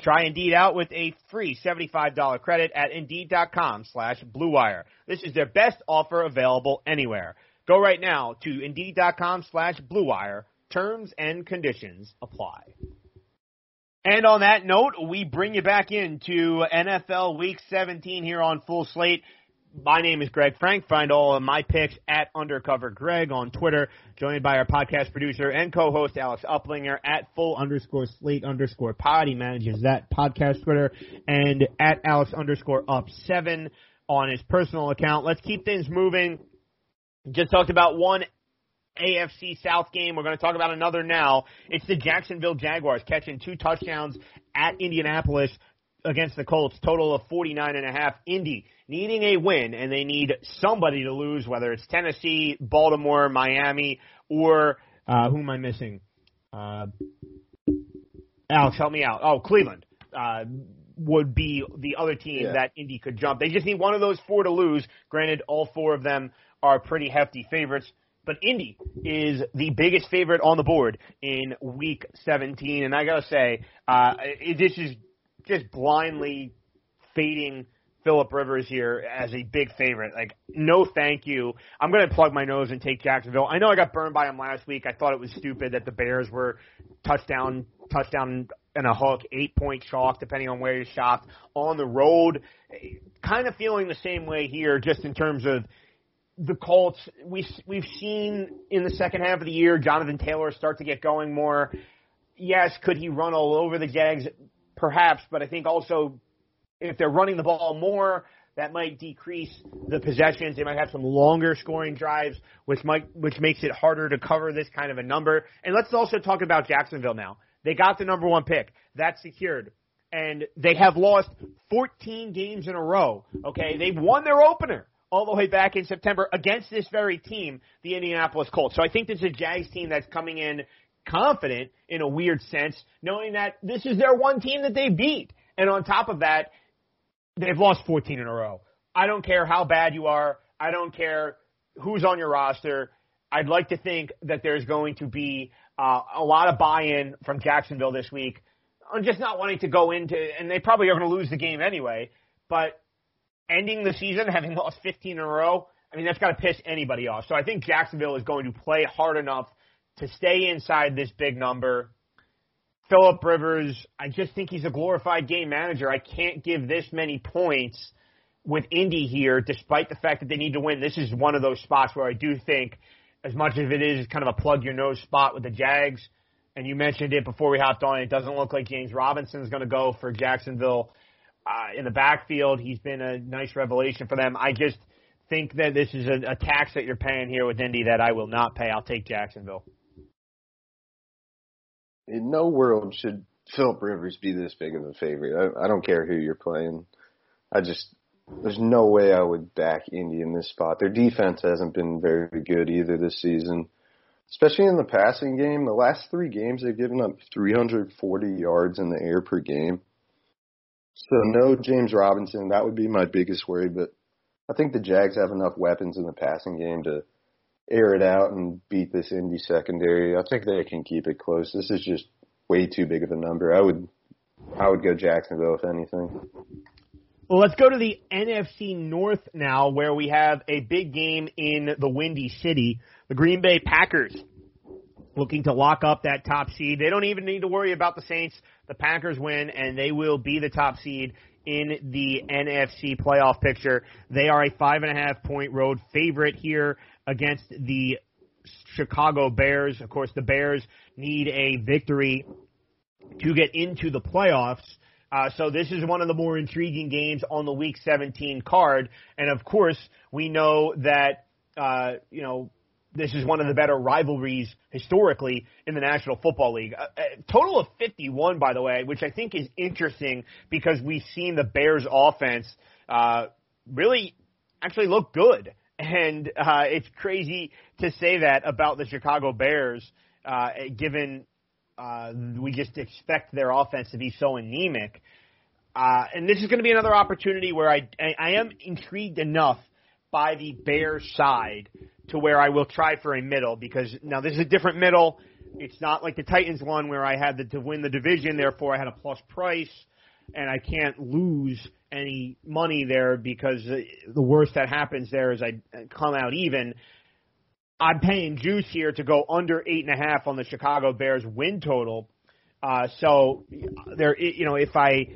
Try Indeed out with a free seventy-five dollars credit at Indeed.com slash Blue Wire. This is their best offer available anywhere. Go right now to Indeed.com slash Blue Wire. Terms and conditions apply. And on that note, we bring you back into N F L Week seventeen here on Full Slate. My name is Greg Frank. Find all of my picks at UndercoverGreg on Twitter, joined by our podcast producer and co-host Alex Uplinger at full underscore slate underscore pod. He manages that podcast Twitter, and at Alex underscore up seven on his personal account. Let's keep things moving. Just talked about one A F C South game. We're going to talk about another now. It's the Jacksonville Jaguars catching two touchdowns at Indianapolis against the Colts, total of forty-nine and a half. Indy needing a win, and they need somebody to lose, whether it's Tennessee, Baltimore, Miami, or uh, who am I missing? Uh, Alex, help me out. Oh, Cleveland uh, would be the other team yeah. that Indy could jump. They just need one of those four to lose. Granted, all four of them are pretty hefty favorites, but Indy is the biggest favorite on the board in Week seventeen, and I got to say, uh, this is just blindly fading Philip Rivers here as a big favorite. Like, no thank you. I'm going to plug my nose and take Jacksonville. I know I got burned by him last week. I thought it was stupid that the Bears were touchdown, touchdown and a hook, eight-point chalk, depending on where you shopped, on the road. Kind of feeling the same way here just in terms of the Colts. We, we've seen in the second half of the year Jonathan Taylor start to get going more. Yes, could he run all over the Jags? Perhaps, but I think also if they're running the ball more, that might decrease the possessions. They might have some longer scoring drives, which might which makes it harder to cover this kind of a number. And let's also talk about Jacksonville now. They got the number one pick. That's secured. And they have lost fourteen games in a row, okay? They've won their opener all the way back in September against this very team, the Indianapolis Colts. So I think this is a Jags team that's coming in confident in a weird sense, knowing that this is their one team that they beat. And on top of that, they've lost fourteen in a row. I don't care how bad you are. I don't care who's on your roster. I'd like to think that there's going to be uh, a lot of buy-in from Jacksonville this week. I'm just not wanting to go into – and they probably are going to lose the game anyway. But ending the season, having lost fifteen in a row, I mean, that's got to piss anybody off. So I think Jacksonville is going to play hard enough to stay inside this big number. Philip Rivers, I just think he's a glorified game manager. I can't give this many points with Indy here, despite the fact that they need to win. This is one of those spots where I do think, as much as it is kind of a plug-your-nose spot with the Jags, and you mentioned it before we hopped on, it doesn't look like James Robinson is going to go for Jacksonville uh, in the backfield. He's been a nice revelation for them. I just think that this is a, a tax that you're paying here with Indy that I will not pay. I'll take Jacksonville. In no world should Philip Rivers be this big of a favorite. I, I don't care who you're playing. I just – there's no way I would back Indy in this spot. Their defense hasn't been very good either this season, especially in the passing game. The last three games they've given up three hundred forty yards in the air per game. So no James Robinson. That would be my biggest worry. But I think the Jags have enough weapons in the passing game to – air it out and beat this Indy secondary. I think they can keep it close. This is just way too big of a number. I would I would go Jacksonville, if anything. Well, let's go to the N F C North now, where we have a big game in the Windy City. The Green Bay Packers looking to lock up that top seed. They don't even need to worry about the Saints. The Packers win, and they will be the top seed in the N F C playoff picture. They are a five and a half point road favorite here against the Chicago Bears. Of course, the Bears need a victory to get into the playoffs. Uh, so this is one of the more intriguing games on the Week seventeen card. And, of course, we know that, uh, you know, this is one of the better rivalries historically in the National Football League. A, a total of fifty-one, by the way, which I think is interesting because we've seen the Bears offense uh, really actually look good. And uh, it's crazy to say that about the Chicago Bears, uh, given Uh, we just expect their offense to be so anemic. Uh, and this is going to be another opportunity where I, I, I am intrigued enough by the Bears side to where I will try for a middle, because now this is a different middle. It's not like the Titans one where I had the, to win the division, therefore I had a plus price, and I can't lose any money there because the worst that happens there is I come out even. I'm paying juice here to go under eight and a half on the Chicago Bears win total. Uh, so there, you know, if I,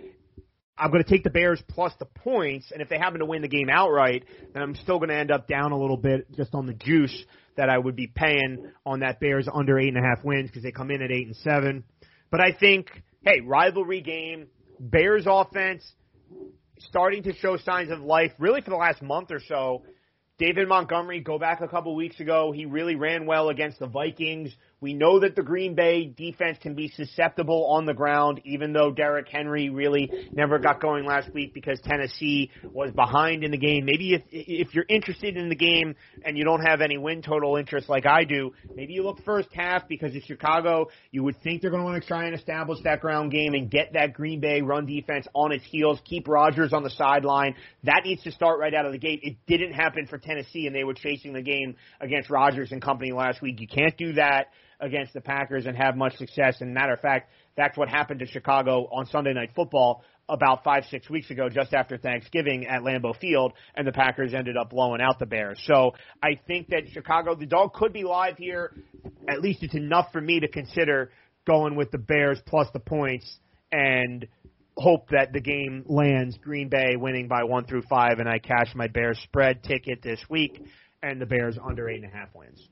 I'm going to take the Bears plus the points, and if they happen to win the game outright, then I'm still going to end up down a little bit just on the juice that I would be paying on that Bears under eight and a half wins, because they come in at eight and seven. But I think, hey, rivalry game, Bears offense starting to show signs of life really for the last month or so. David Montgomery, go back a couple weeks ago, he really ran well against the Vikings. We know that the Green Bay defense can be susceptible on the ground, even though Derrick Henry really never got going last week because Tennessee was behind in the game. Maybe if if you're interested in the game and you don't have any win total interest like I do, maybe you look first half, because it's Chicago. You would think they're going to want to try and establish that ground game and get that Green Bay run defense on its heels, keep Rodgers on the sideline. That needs to start right out of the gate. It didn't happen for Tennessee, and they were chasing the game against Rodgers and company last week. You can't do that against the Packers and have much success. And matter of fact, that's what happened to Chicago on Sunday Night Football about five, six weeks ago, just after Thanksgiving at Lambeau Field, and the Packers ended up blowing out the Bears. So I think that Chicago, the dog could be live here. At least it's enough for me to consider going with the Bears plus the points and hope that the game lands Green Bay winning by one through five, and I cash my Bears spread ticket this week and the Bears under eight and a half wins.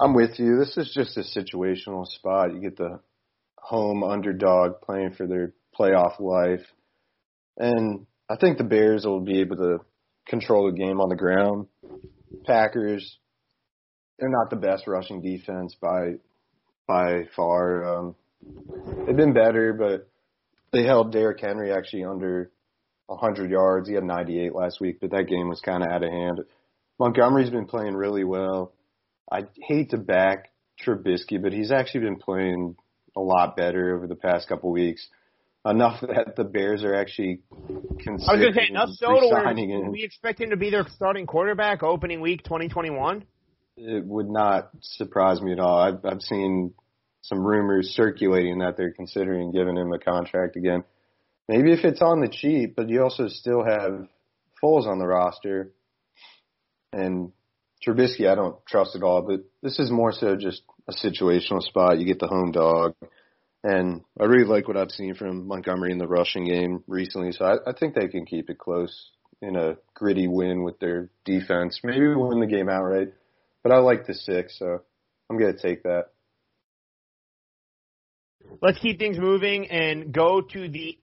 I'm with you. This is just a situational spot. You get the home underdog playing for their playoff life. And I think the Bears will be able to control the game on the ground. Packers, they're not the best rushing defense by by far. Um, they've been better, but they held Derrick Henry actually under one hundred yards. He had ninety-eight last week, but that game was kind of out of hand. Montgomery's been playing really well. I hate to back Trubisky, but he's actually been playing a lot better over the past couple weeks. Enough that the Bears are actually considering. I was going to say, enough so to we expect him to be their starting quarterback opening week twenty twenty-one? It would not surprise me at all. I've, I've seen some rumors circulating that they're considering giving him a contract again. Maybe if it's on the cheap, but you also still have Foles on the roster. And Trubisky, I don't trust at all, but this is more so just a situational spot. You get the home dog, and I really like what I've seen from Montgomery in the rushing game recently, so I, I think they can keep it close in a gritty win with their defense. Maybe we win the game outright, but I like the six, so I'm going to take that. Let's keep things moving and go to the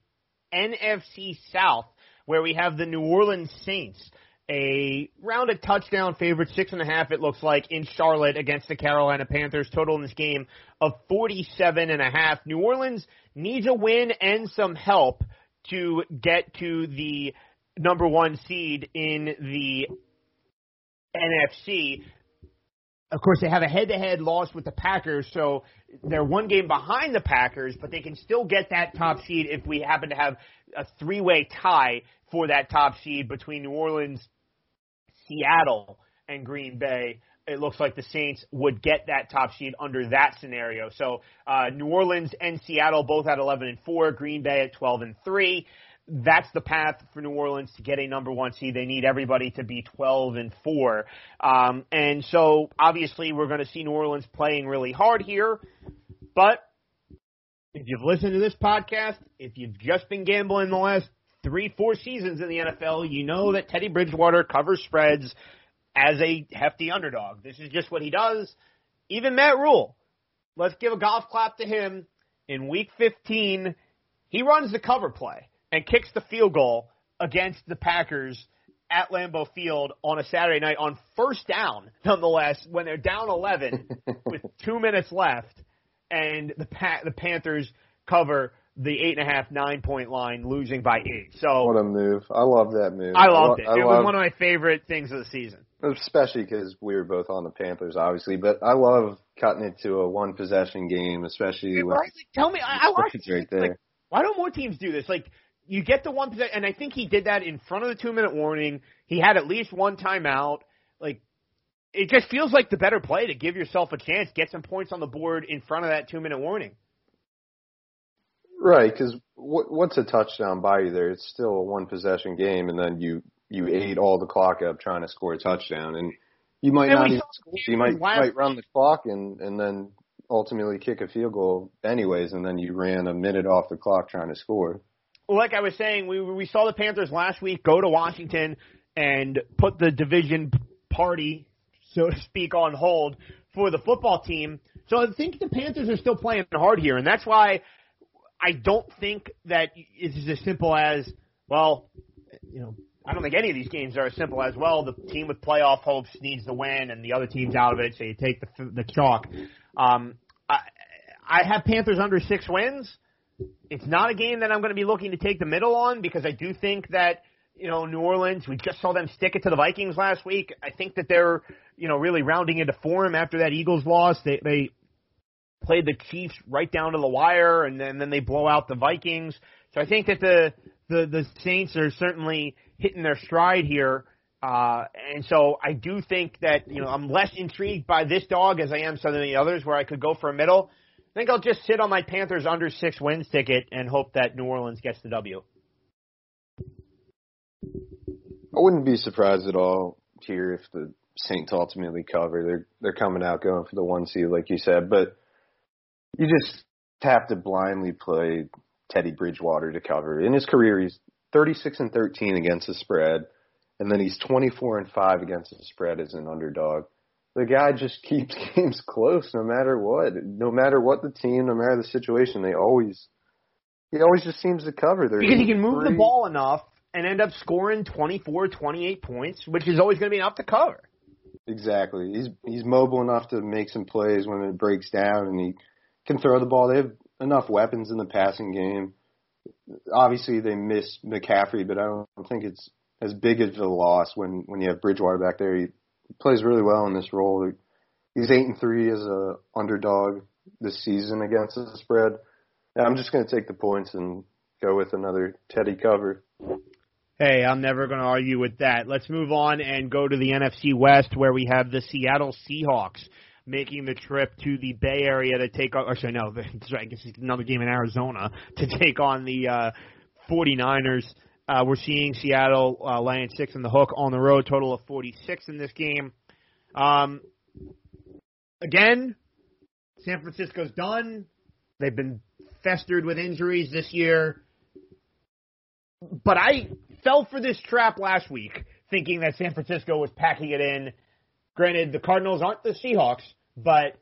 N F C South, where we have the New Orleans Saints. A round of touchdown favorite, six and a half, it looks like, in Charlotte against the Carolina Panthers. Total in this game of forty-seven and a half. New Orleans needs a win and some help to get to the number one seed in the N F C. Of course, they have a head-to-head loss with the Packers, so they're one game behind the Packers, but they can still get that top seed if we happen to have a three-way tie for that top seed between New Orleans, Seattle, and Green Bay. It looks like the Saints would get that top seed under that scenario. So uh, New Orleans and Seattle both at eleven and four, Green Bay at twelve and three. That's the path for New Orleans to get a number one seed. They need everybody to be twelve and four. Um, and so obviously we're going to see New Orleans playing really hard here. But if you've listened to this podcast, if you've just been gambling the last three, four seasons in the N F L, you know that Teddy Bridgewater covers spreads as a hefty underdog. This is just what he does. Even Matt Rule, let's give a golf clap to him. In week fifteen, he runs the cover play and kicks the field goal against the Packers at Lambeau Field on a Saturday night on first down, nonetheless, when they're down eleven with two minutes left, and the pa- the Panthers cover the eight and a half, nine point line, losing by eight. So what a move! I love that move. I loved it. I it loved... was one of my favorite things of the season. Especially because we were both on the Panthers, obviously. But I love cutting it to a one-possession game, especially hey, with right? like, tell me, I, I like right teams, there. Like, why don't more teams do this? Like, you get the one possession, and I think he did that in front of the two-minute warning. He had at least one timeout. Like, it just feels like the better play to give yourself a chance, get some points on the board in front of that two-minute warning. Right, because what, what's a touchdown by you there? It's still a one-possession game, and then you – You ate all the clock up trying to score a touchdown, and you might and not even score. You might, might run the clock and, and then ultimately kick a field goal anyways, and then you ran a minute off the clock trying to score. Like I was saying, we we saw the Panthers last week go to Washington and put the division party, so to speak, on hold for the football team. So I think the Panthers are still playing hard here, and that's why I don't think that it's as simple as, well, you know, I don't think any of these games are as simple as, well, the team with playoff hopes needs to win and the other team's out of it, so you take the the chalk. Um, I, I have Panthers under six wins. It's not a game that I'm going to be looking to take the middle on because I do think that, you know, New Orleans, we just saw them stick it to the Vikings last week. I think that they're, you know, really rounding into form after that Eagles loss. They they played the Chiefs right down to the wire, and then, and then they blow out the Vikings. So I think that the the, the Saints are certainly – hitting their stride here, uh, and so I do think that, you know, I'm less intrigued by this dog as I am some of the others where I could go for a middle. I think I'll just sit on my Panthers under six wins ticket and hope that New Orleans gets the W. I wouldn't be surprised at all here if the Saints ultimately cover. They're they're coming out going for the one seed, like you said, but you just have to blindly play Teddy Bridgewater to cover. In his career, he's thirty-six and thirteen against the spread, and then he's twenty-four and five against the spread as an underdog. The guy just keeps games close no matter what. No matter what the team, no matter the situation, they always he always just seems to cover. There's because he can move three. the ball enough and end up scoring twenty-four, twenty-eight points, which is always going to be enough to cover. Exactly. He's he's mobile enough to make some plays when it breaks down, and he can throw the ball. They have enough weapons in the passing game. Obviously, they miss McCaffrey, but I don't think it's as big of a loss when, when you have Bridgewater back there. He plays really well in this role. He's eight and three as an underdog this season against the spread. And I'm just going to take the points and go with another Teddy cover. Hey, I'm never going to argue with that. Let's move on and go to the N F C West, where we have the Seattle Seahawks making the trip to the Bay Area to take on, actually no, I guess it's another game in Arizona to take on the uh, 49ers. Uh, we're seeing Seattle uh, laying six in the hook on the road, total of forty-six in this game. Um, again, San Francisco's done. They've been festered with injuries this year. But I fell for this trap last week, thinking that San Francisco was packing it in. Granted, the Cardinals aren't the Seahawks, but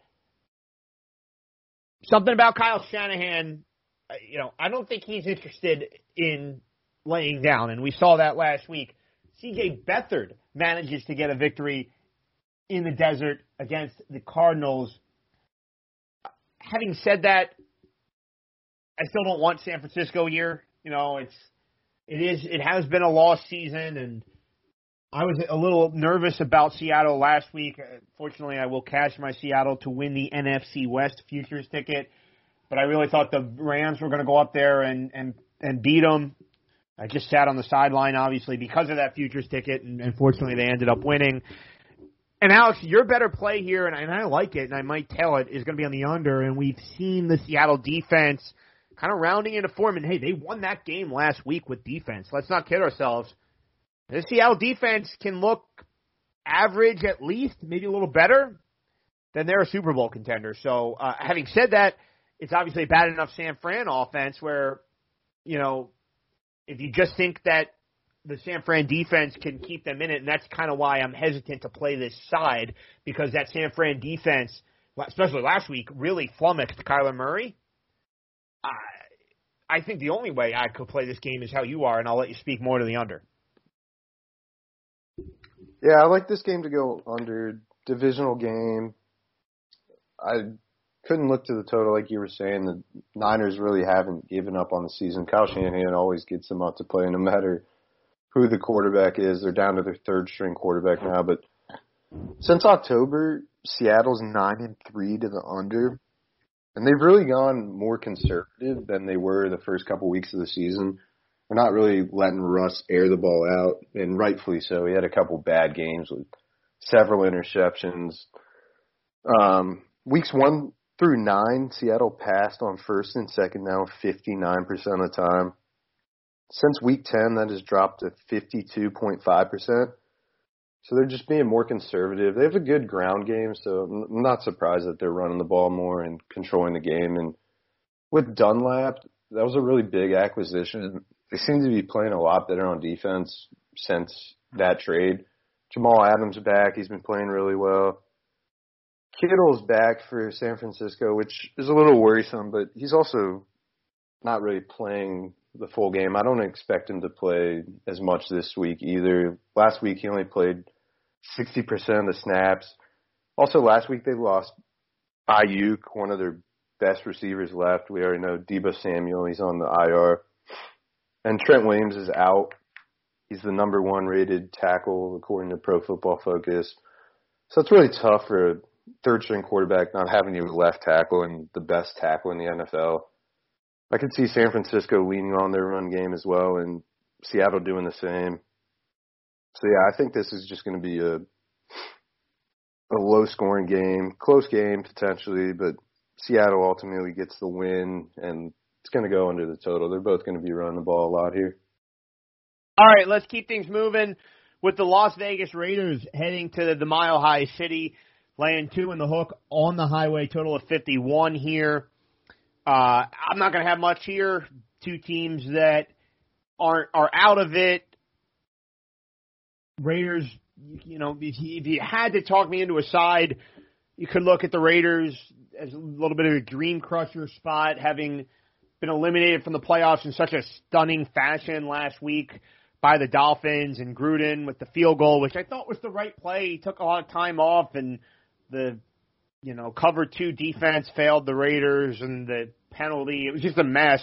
something about Kyle Shanahan, you know, I don't think he's interested in laying down, and we saw that last week. C J Beathard manages to get a victory in the desert against the Cardinals. Having said that, I still don't want San Francisco here. You know, it's it is it has been a lost season, and I was a little nervous about Seattle last week. Fortunately, I will cash my Seattle to win the N F C West futures ticket, but I really thought the Rams were going to go up there and, and, and beat them. I just sat on the sideline, obviously, because of that futures ticket, and, and fortunately they ended up winning. And, Alex, your better play here, and I, and I like it, and I might tell it, is going to be on the under, and we've seen the Seattle defense kind of rounding into form, and, hey, they won that game last week with defense. Let's not kid ourselves. The Seattle defense can look average at least, maybe a little better, then they're a Super Bowl contender. So uh, having said that, it's obviously a bad enough San Fran offense where, you know, if you just think that the San Fran defense can keep them in it, and that's kind of why I'm hesitant to play this side, because that San Fran defense, especially last week, really flummoxed Kyler Murray. I, I think the only way I could play this game is how you are, and I'll let you speak more to the under. Yeah, I like this game to go under. Divisional game. I couldn't look to the total like you were saying. The Niners really haven't given up on the season. Kyle Shanahan always gets them out to play, no matter who the quarterback is. They're down to their third-string quarterback now, but Since October, Seattle's nine and three to the under, and they've really gone more conservative than they were the first couple weeks of the season. They're not really letting Russ air the ball out, and rightfully so. He had a couple bad games with several interceptions. Um, weeks one through nine, Seattle passed on first and second down fifty-nine percent of the time. Since week ten, that has dropped to fifty-two point five percent. So they're just being more conservative. They have a good ground game, so I'm not surprised that they're running the ball more and controlling the game. And with Dunlap, that was a really big acquisition. They seem to be playing a lot better on defense since that trade. Jamal Adams back. He's been playing really well. Kittle's back for San Francisco, which is a little worrisome, but he's also not really playing the full game. I don't expect him to play as much this week either. Last week he only played sixty percent of the snaps. Also, last week they lost Ayuk, one of their best receivers left. We already know Deebo Samuel, he's on the I R. And Trent Williams is out. He's the number one rated tackle according to Pro Football Focus. So it's really tough for a third-string quarterback not having your left tackle and the best tackle in the N F L. I could see San Francisco leaning on their run game as well, and Seattle doing the same. So, yeah, I think this is just going to be a, a low-scoring game, close game potentially, but Seattle ultimately gets the win, and it's going to go under the total. They're both going to be running the ball a lot here. All right, let's keep things moving with the Las Vegas Raiders heading to the Mile High City, laying two in the hook on the highway, total of fifty-one here. Uh, I'm not going to have much here. Two teams that aren't are out of it. Raiders, you know, if you had to talk me into a side, you could look at the Raiders as a little bit of a dream crusher spot, having been eliminated from the playoffs in such a stunning fashion last week by the Dolphins and Gruden with the field goal, which I thought was the right play. He took a lot of time off, and the, you know, cover two defense failed the Raiders, and the penalty, it was just a mess.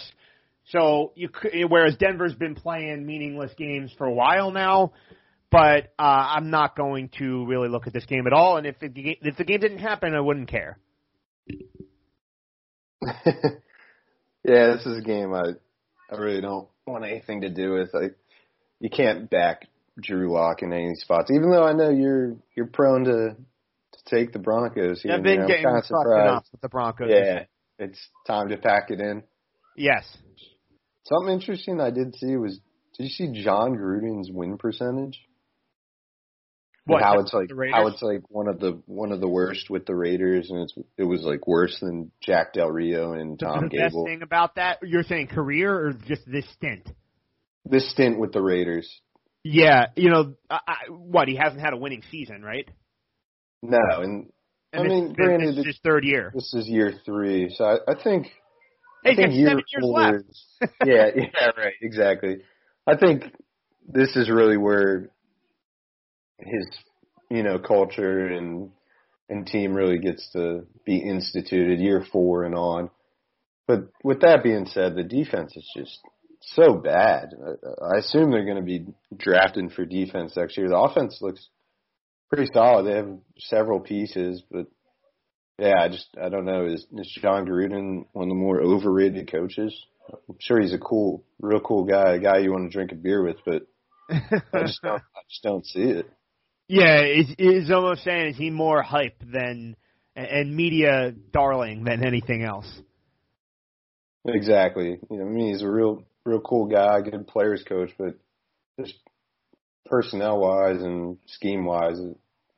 So you whereas Denver's been playing meaningless games for a while now, but uh, I'm not going to really look at this game at all. And if the game, if the game didn't happen, I wouldn't care. Yeah, this is a game I I really don't want anything to do with. I, you can't back Drew Lock in any spots, even though I know you're you're prone to to take the Broncos here. I've been I'm getting fucked enough with the Broncos. Yeah. It's time to pack it in. Yes. Something interesting I did see was, did you see John Gruden's win percentage? What? How it's like how it's like one of the one of the worst with the Raiders, and it's it was like worse than Jack Del Rio and Tom the Gable. The best thing about that, you're saying career or just this stint? This stint with the Raiders. Yeah, you know, I, I, what, he hasn't had a winning season, right? No, and. And I mean, this, granted, this is his third year. This is year three, so I, I think. Hey, I think year seven years four, left. yeah, yeah, right, exactly. I think this is really where his, you know, culture and and team really gets to be instituted, year four and on. But with that being said, the defense is just so bad. I, I assume they're going to be drafting for defense next year. The offense looks pretty solid. They have several pieces, but yeah, I just I don't know. Is, is John Gruden one of the more overrated coaches? I'm sure he's a cool, real cool guy, a guy you want to drink a beer with, but I just don't, I just don't see it. Yeah, it's, it's almost saying, is he more hype than and media darling than anything else? Exactly. You know, I mean, he's a real, real cool guy, good players coach, but just personnel-wise and scheme-wise,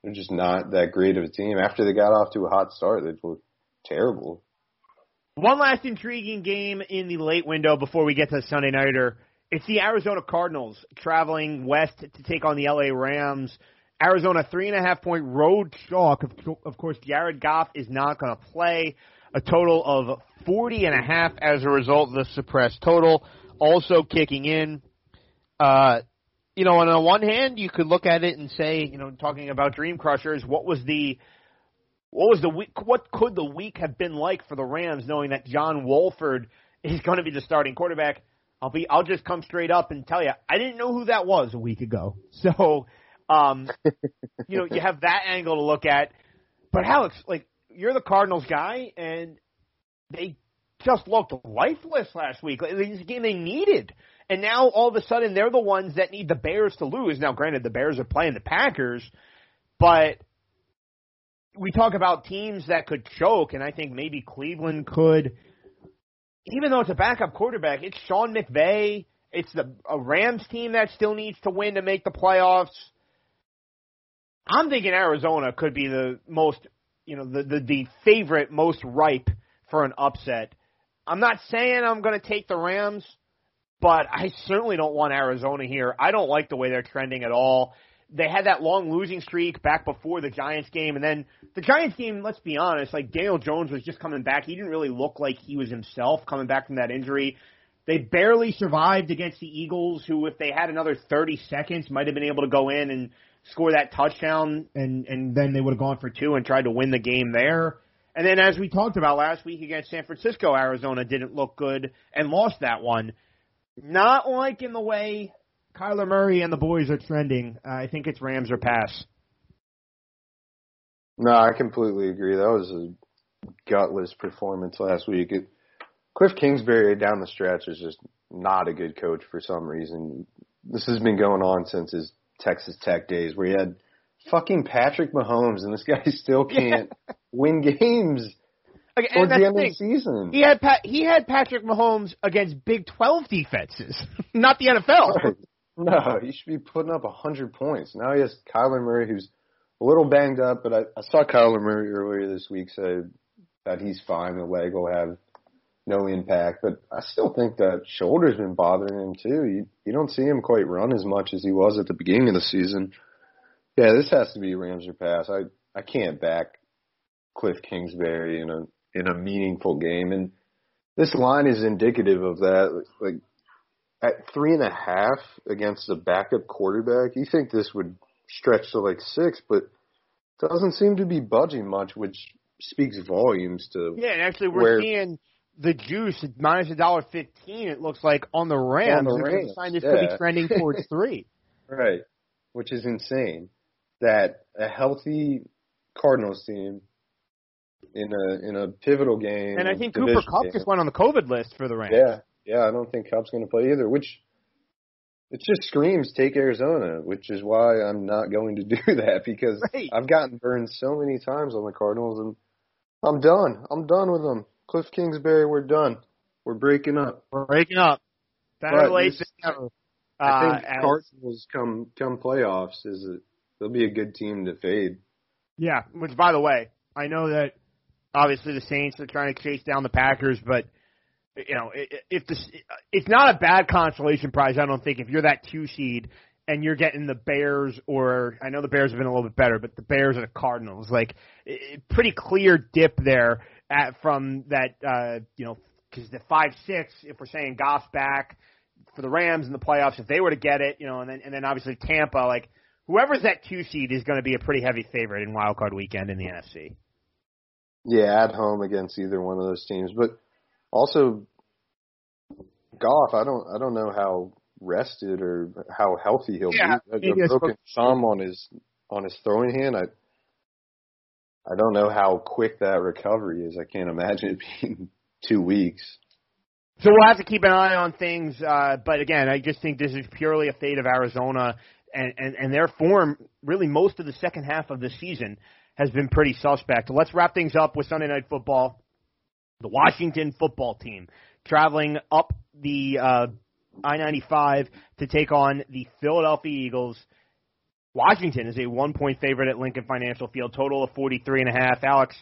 they're just not that great of a team. After they got off to a hot start, they looked terrible. One last intriguing game in the late window before we get to the Sunday Nighter. It's the Arizona Cardinals traveling west to take on the L A Rams. Arizona, three and a half point road chalk. Of course, Jared Goff is not going to play. A total of forty and a half as a result of the suppressed total. Also kicking in, uh, you know, on the one hand, you could look at it and say, you know, talking about dream crushers, what was the, what was the week, what could the week have been like for the Rams, knowing that John Wolford is going to be the starting quarterback? I'll be, I'll just come straight up and tell you, I didn't know who that was a week ago. So Um, you know, you have that angle to look at. But Alex, like, you're the Cardinals guy, and they just looked lifeless last week. Like, this game they needed. And now all of a sudden they're the ones that need the Bears to lose. Now, granted, the Bears are playing the Packers, but we talk about teams that could choke, and I think maybe Cleveland could. Even though it's a backup quarterback, it's Sean McVay. It's the a Rams team that still needs to win to make the playoffs. I'm thinking Arizona could be the most, you know, the, the, the favorite, most ripe for an upset. I'm not saying I'm going to take the Rams, but I certainly don't want Arizona here. I don't like the way they're trending at all. They had that long losing streak back before the Giants game, and then the Giants game, let's be honest, like Daniel Jones was just coming back. He didn't really look like he was himself coming back from that injury. They barely survived against the Eagles, who if they had another thirty seconds might have been able to go in and score that touchdown, and, and then they would have gone for two and tried to win the game there. And then as we talked about last week against San Francisco, Arizona didn't look good and lost that one. Not liking the way Kyler Murray and the boys are trending. Uh, I think it's Rams or pass. No, I completely agree. That was a gutless performance last week. It, Cliff Kingsbury down the stretch is just not a good coach for some reason. This has been going on since his Texas Tech days where he had fucking Patrick Mahomes, and this guy still can't yeah. win games. Okay, and that's the thing. Season. He had Pat, he had Patrick Mahomes against Big Twelve defenses, not the N F L. Right. No, he should be putting up one hundred points. Now he has Kyler Murray, who's a little banged up, but I, I saw Kyler Murray earlier this week say that he's fine. The leg will have no impact, but I still think that shoulder's been bothering him too. You, you don't see him quite run as much as he was at the beginning of the season. Yeah, this has to be Rams or pass. I, I can't back Cliff Kingsbury in a in a meaningful game, and this line is indicative of that. Like, at three and a half against a backup quarterback, you think this would stretch to like six, but it doesn't seem to be budging much, which speaks volumes to yeah. And actually, we're where, seeing the juice at minus a dollar fifteen. It looks like on the Rams. On the Rams, sign this yeah. could be trending towards three. Right, which is insane. That a healthy Cardinals team in a in a pivotal game, and I think Cooper Kupp game. Just went on the COVID list for the Rams. Yeah. Yeah, I don't think Kupp's going to play either, which it just screams take Arizona, which is why I'm not going to do that because right. I've gotten burned so many times on the Cardinals, and I'm done. I'm done with them. Cliff Kingsbury, we're done. We're breaking up. We're breaking up. Better late than never. I think uh, Cardinals come come playoffs is a, they'll be a good team to fade. Yeah, which by the way, I know that obviously the Saints are trying to chase down the Packers, but. You know, if this, it's not a bad consolation prize, I don't think, if you're that two seed and you're getting the Bears or – I know the Bears have been a little bit better, but the Bears and the Cardinals, like, pretty clear dip there at, from that, uh, you know, because the five six, if we're saying Goff's back for the Rams in the playoffs, if they were to get it, you know, and then, and then obviously Tampa, like, whoever's that two seed is going to be a pretty heavy favorite in Wild Card Weekend in the N F C. Yeah, at home against either one of those teams, but – also, Goff, I don't, I don't know how rested or how healthy he'll yeah, be. A broken thumb on his on his throwing hand. I, I don't know how quick that recovery is. I can't imagine it being two weeks. So we'll have to keep an eye on things. Uh, but again, I just think this is purely a fate of Arizona, and, and, and their form really most of the second half of the season has been pretty suspect. Let's wrap things up with Sunday Night Football. The Washington football team traveling up the uh, I ninety-five to take on the Philadelphia Eagles. Washington is a one-point favorite at Lincoln Financial Field, total of forty-three and a half. Alex,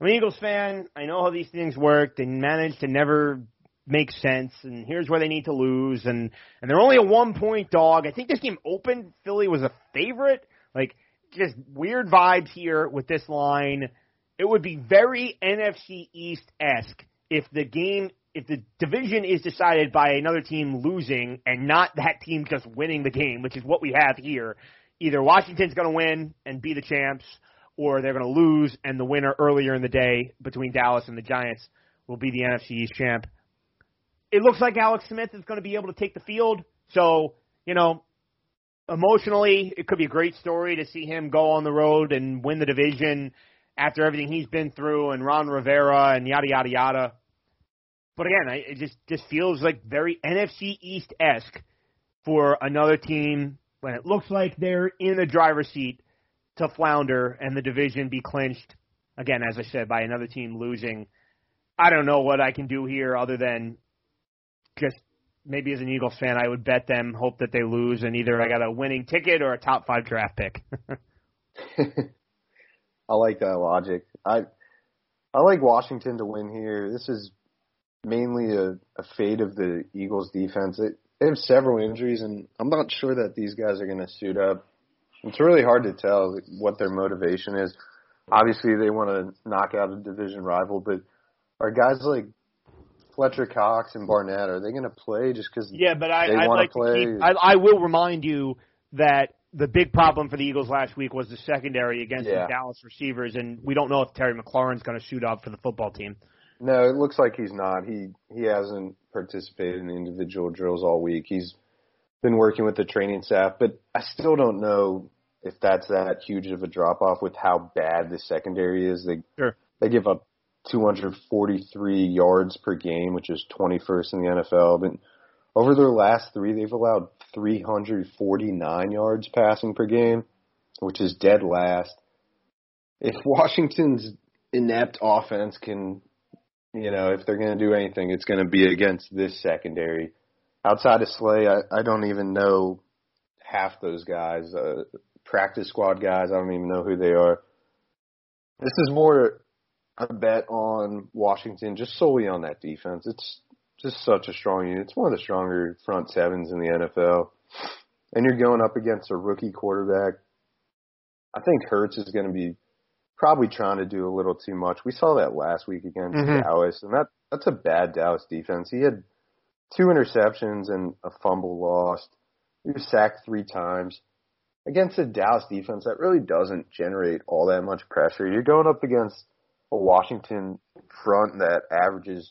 I'm an Eagles fan. I know how these things work. They manage to never make sense, and here's where they need to lose. And, and they're only a one-point dog. I think this game opened. Philly was a favorite. Like, just weird vibes here with this line. It would be very N F C East-esque if the game, if the division is decided by another team losing and not that team just winning the game, which is what we have here. Either Washington's going to win and be the champs, or they're going to lose and the winner earlier in the day between Dallas and the Giants will be the N F C East champ. It looks like Alex Smith is going to be able to take the field, so, you know, emotionally, it could be a great story to see him go on the road and win the division after everything he's been through and Ron Rivera and yada, yada, yada. But again, I, it just, just feels like very N F C East-esque for another team when it looks like they're in the driver's seat to flounder and the division be clinched, again, as I said, by another team losing. I don't know what I can do here other than just maybe as an Eagles fan, I would bet them, hope that they lose, and either I got a winning ticket or a top five draft pick. I like that logic. I I like Washington to win here. This is mainly a, a fade of the Eagles defense. It, they have several injuries, and I'm not sure that these guys are going to suit up. It's really hard to tell what their motivation is. Obviously, they want to knock out a division rival, but are guys like Fletcher Cox and Barnett, are they going to play just because yeah, but I, they want like to play? Keep, I, I will remind you that the big problem for the Eagles last week was the secondary against yeah. the Dallas receivers, and we don't know if Terry McLaurin's going to suit up for the football team. No, it looks like he's not. He he hasn't participated in the individual drills all week. He's been working with the training staff, but I still don't know if that's that huge of a drop-off with how bad the secondary is. They sure. they give up two hundred forty-three yards per game, which is twenty-first in the N F L. But over their last three, they've allowed three hundred forty-nine yards passing per game, which is dead last. If Washington's inept offense can, you know, if they're going to do anything, it's going to be against this secondary. Outside of Slay, I, I don't even know half those guys. Uh, practice squad guys, I don't even know who they are. This is more a bet on Washington just solely on that defense. It's just such a strong unit. It's one of the stronger front sevens in the N F L. And you're going up against a rookie quarterback. I think Hurts is going to be probably trying to do a little too much. We saw that last week against mm-hmm. Dallas, and that that's a bad Dallas defense. He had two interceptions and a fumble lost. He was sacked three times. Against a Dallas defense, that really doesn't generate all that much pressure. You're going up against a Washington front that averages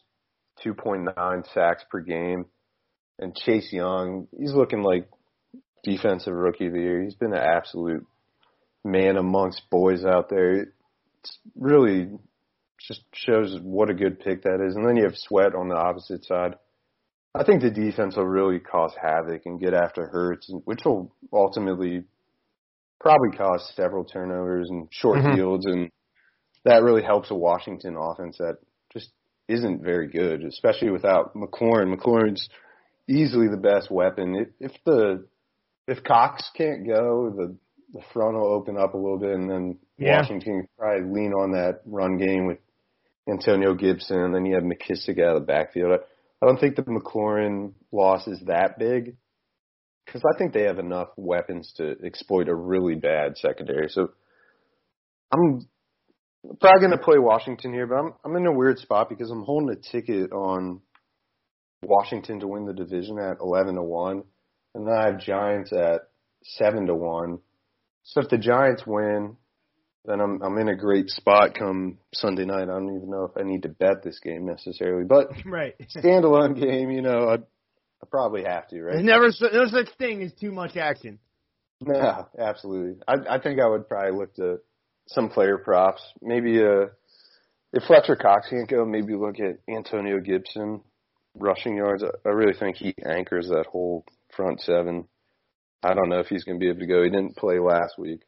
two point nine sacks per game. And Chase Young, he's looking like defensive rookie of the year. He's been an absolute man amongst boys out there. It's really just shows what a good pick that is. And then you have Sweat on the opposite side. I think the defense will really cause havoc and get after Hurts, which will ultimately probably cause several turnovers and short mm-hmm. fields, and that really helps a Washington offense that just isn't very good, especially without McLaurin. McLaurin's easily the best weapon. If the if Cox can't go, the the front will open up a little bit, and then yeah. Washington can probably lean on that run game with Antonio Gibson, and then you have McKissick out of the backfield. I don't think the McLaurin loss is that big because I think they have enough weapons to exploit a really bad secondary. So I'm probably going to play Washington here, but I'm I'm in a weird spot because I'm holding a ticket on Washington to win the division at eleven to one, and then I have Giants at seven to one. So if the Giants win, then I'm I'm in a great spot come Sunday night. I don't even know if I need to bet this game necessarily, but right. standalone game, you know, I I probably have to, right? There's never no such thing as too much action. No, absolutely. I I think I would probably look to some player props. Maybe uh, if Fletcher Cox can't go, maybe look at Antonio Gibson rushing yards. I, I really think he anchors that whole front seven. I don't know if he's going to be able to go. He didn't play last week.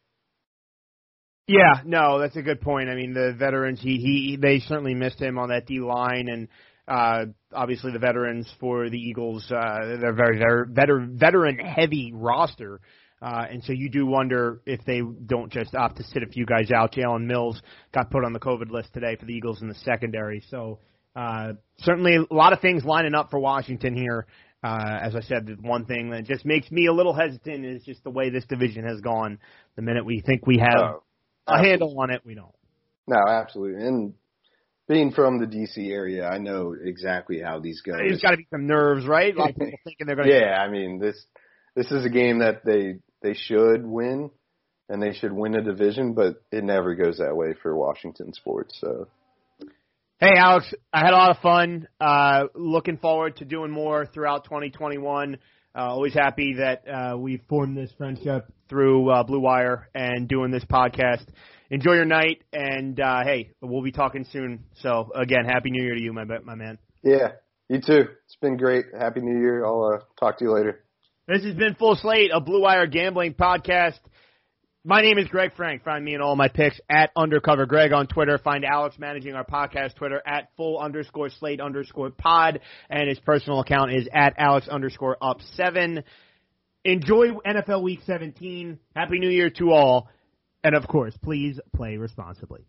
Yeah, no, that's a good point. I mean, the veterans, he, he they certainly missed him on that D-line, and uh, obviously the veterans for the Eagles, uh, they're very, very veteran-heavy roster, uh, and so you do wonder if they don't just opt to sit a few guys out. Jalen Mills got put on the COVID list today for the Eagles in the secondary, so uh, certainly a lot of things lining up for Washington here. Uh, as I said, the one thing that just makes me a little hesitant is just the way this division has gone. The minute we think we have oh. a handle on it, we don't. No, absolutely. And being from the D C area, I know exactly how these guys. There's got to be some nerves, right? Like people thinking they're going. Yeah, I mean this. This is a game that they they should win, and they should win a division, but it never goes that way for Washington sports. So. Hey, Alex, I had a lot of fun. Uh, looking forward to doing more throughout twenty twenty-one. Uh, always happy that uh, we formed this friendship through uh, Blue Wire and doing this podcast. Enjoy your night, and, uh, hey, we'll be talking soon. So, again, Happy New Year to you, my my man. Yeah, you too. It's been great. Happy New Year. I'll uh, talk to you later. This has been Full Slate, a Blue Wire gambling podcast. My name is Greg Frank. Find me in all my picks at UndercoverGreg on Twitter. Find Alex managing our podcast Twitter at full underscore slate underscore pod. And his personal account is at Alex underscore up seven. Enjoy N F L Week seventeen. Happy New Year to all. And, of course, please play responsibly.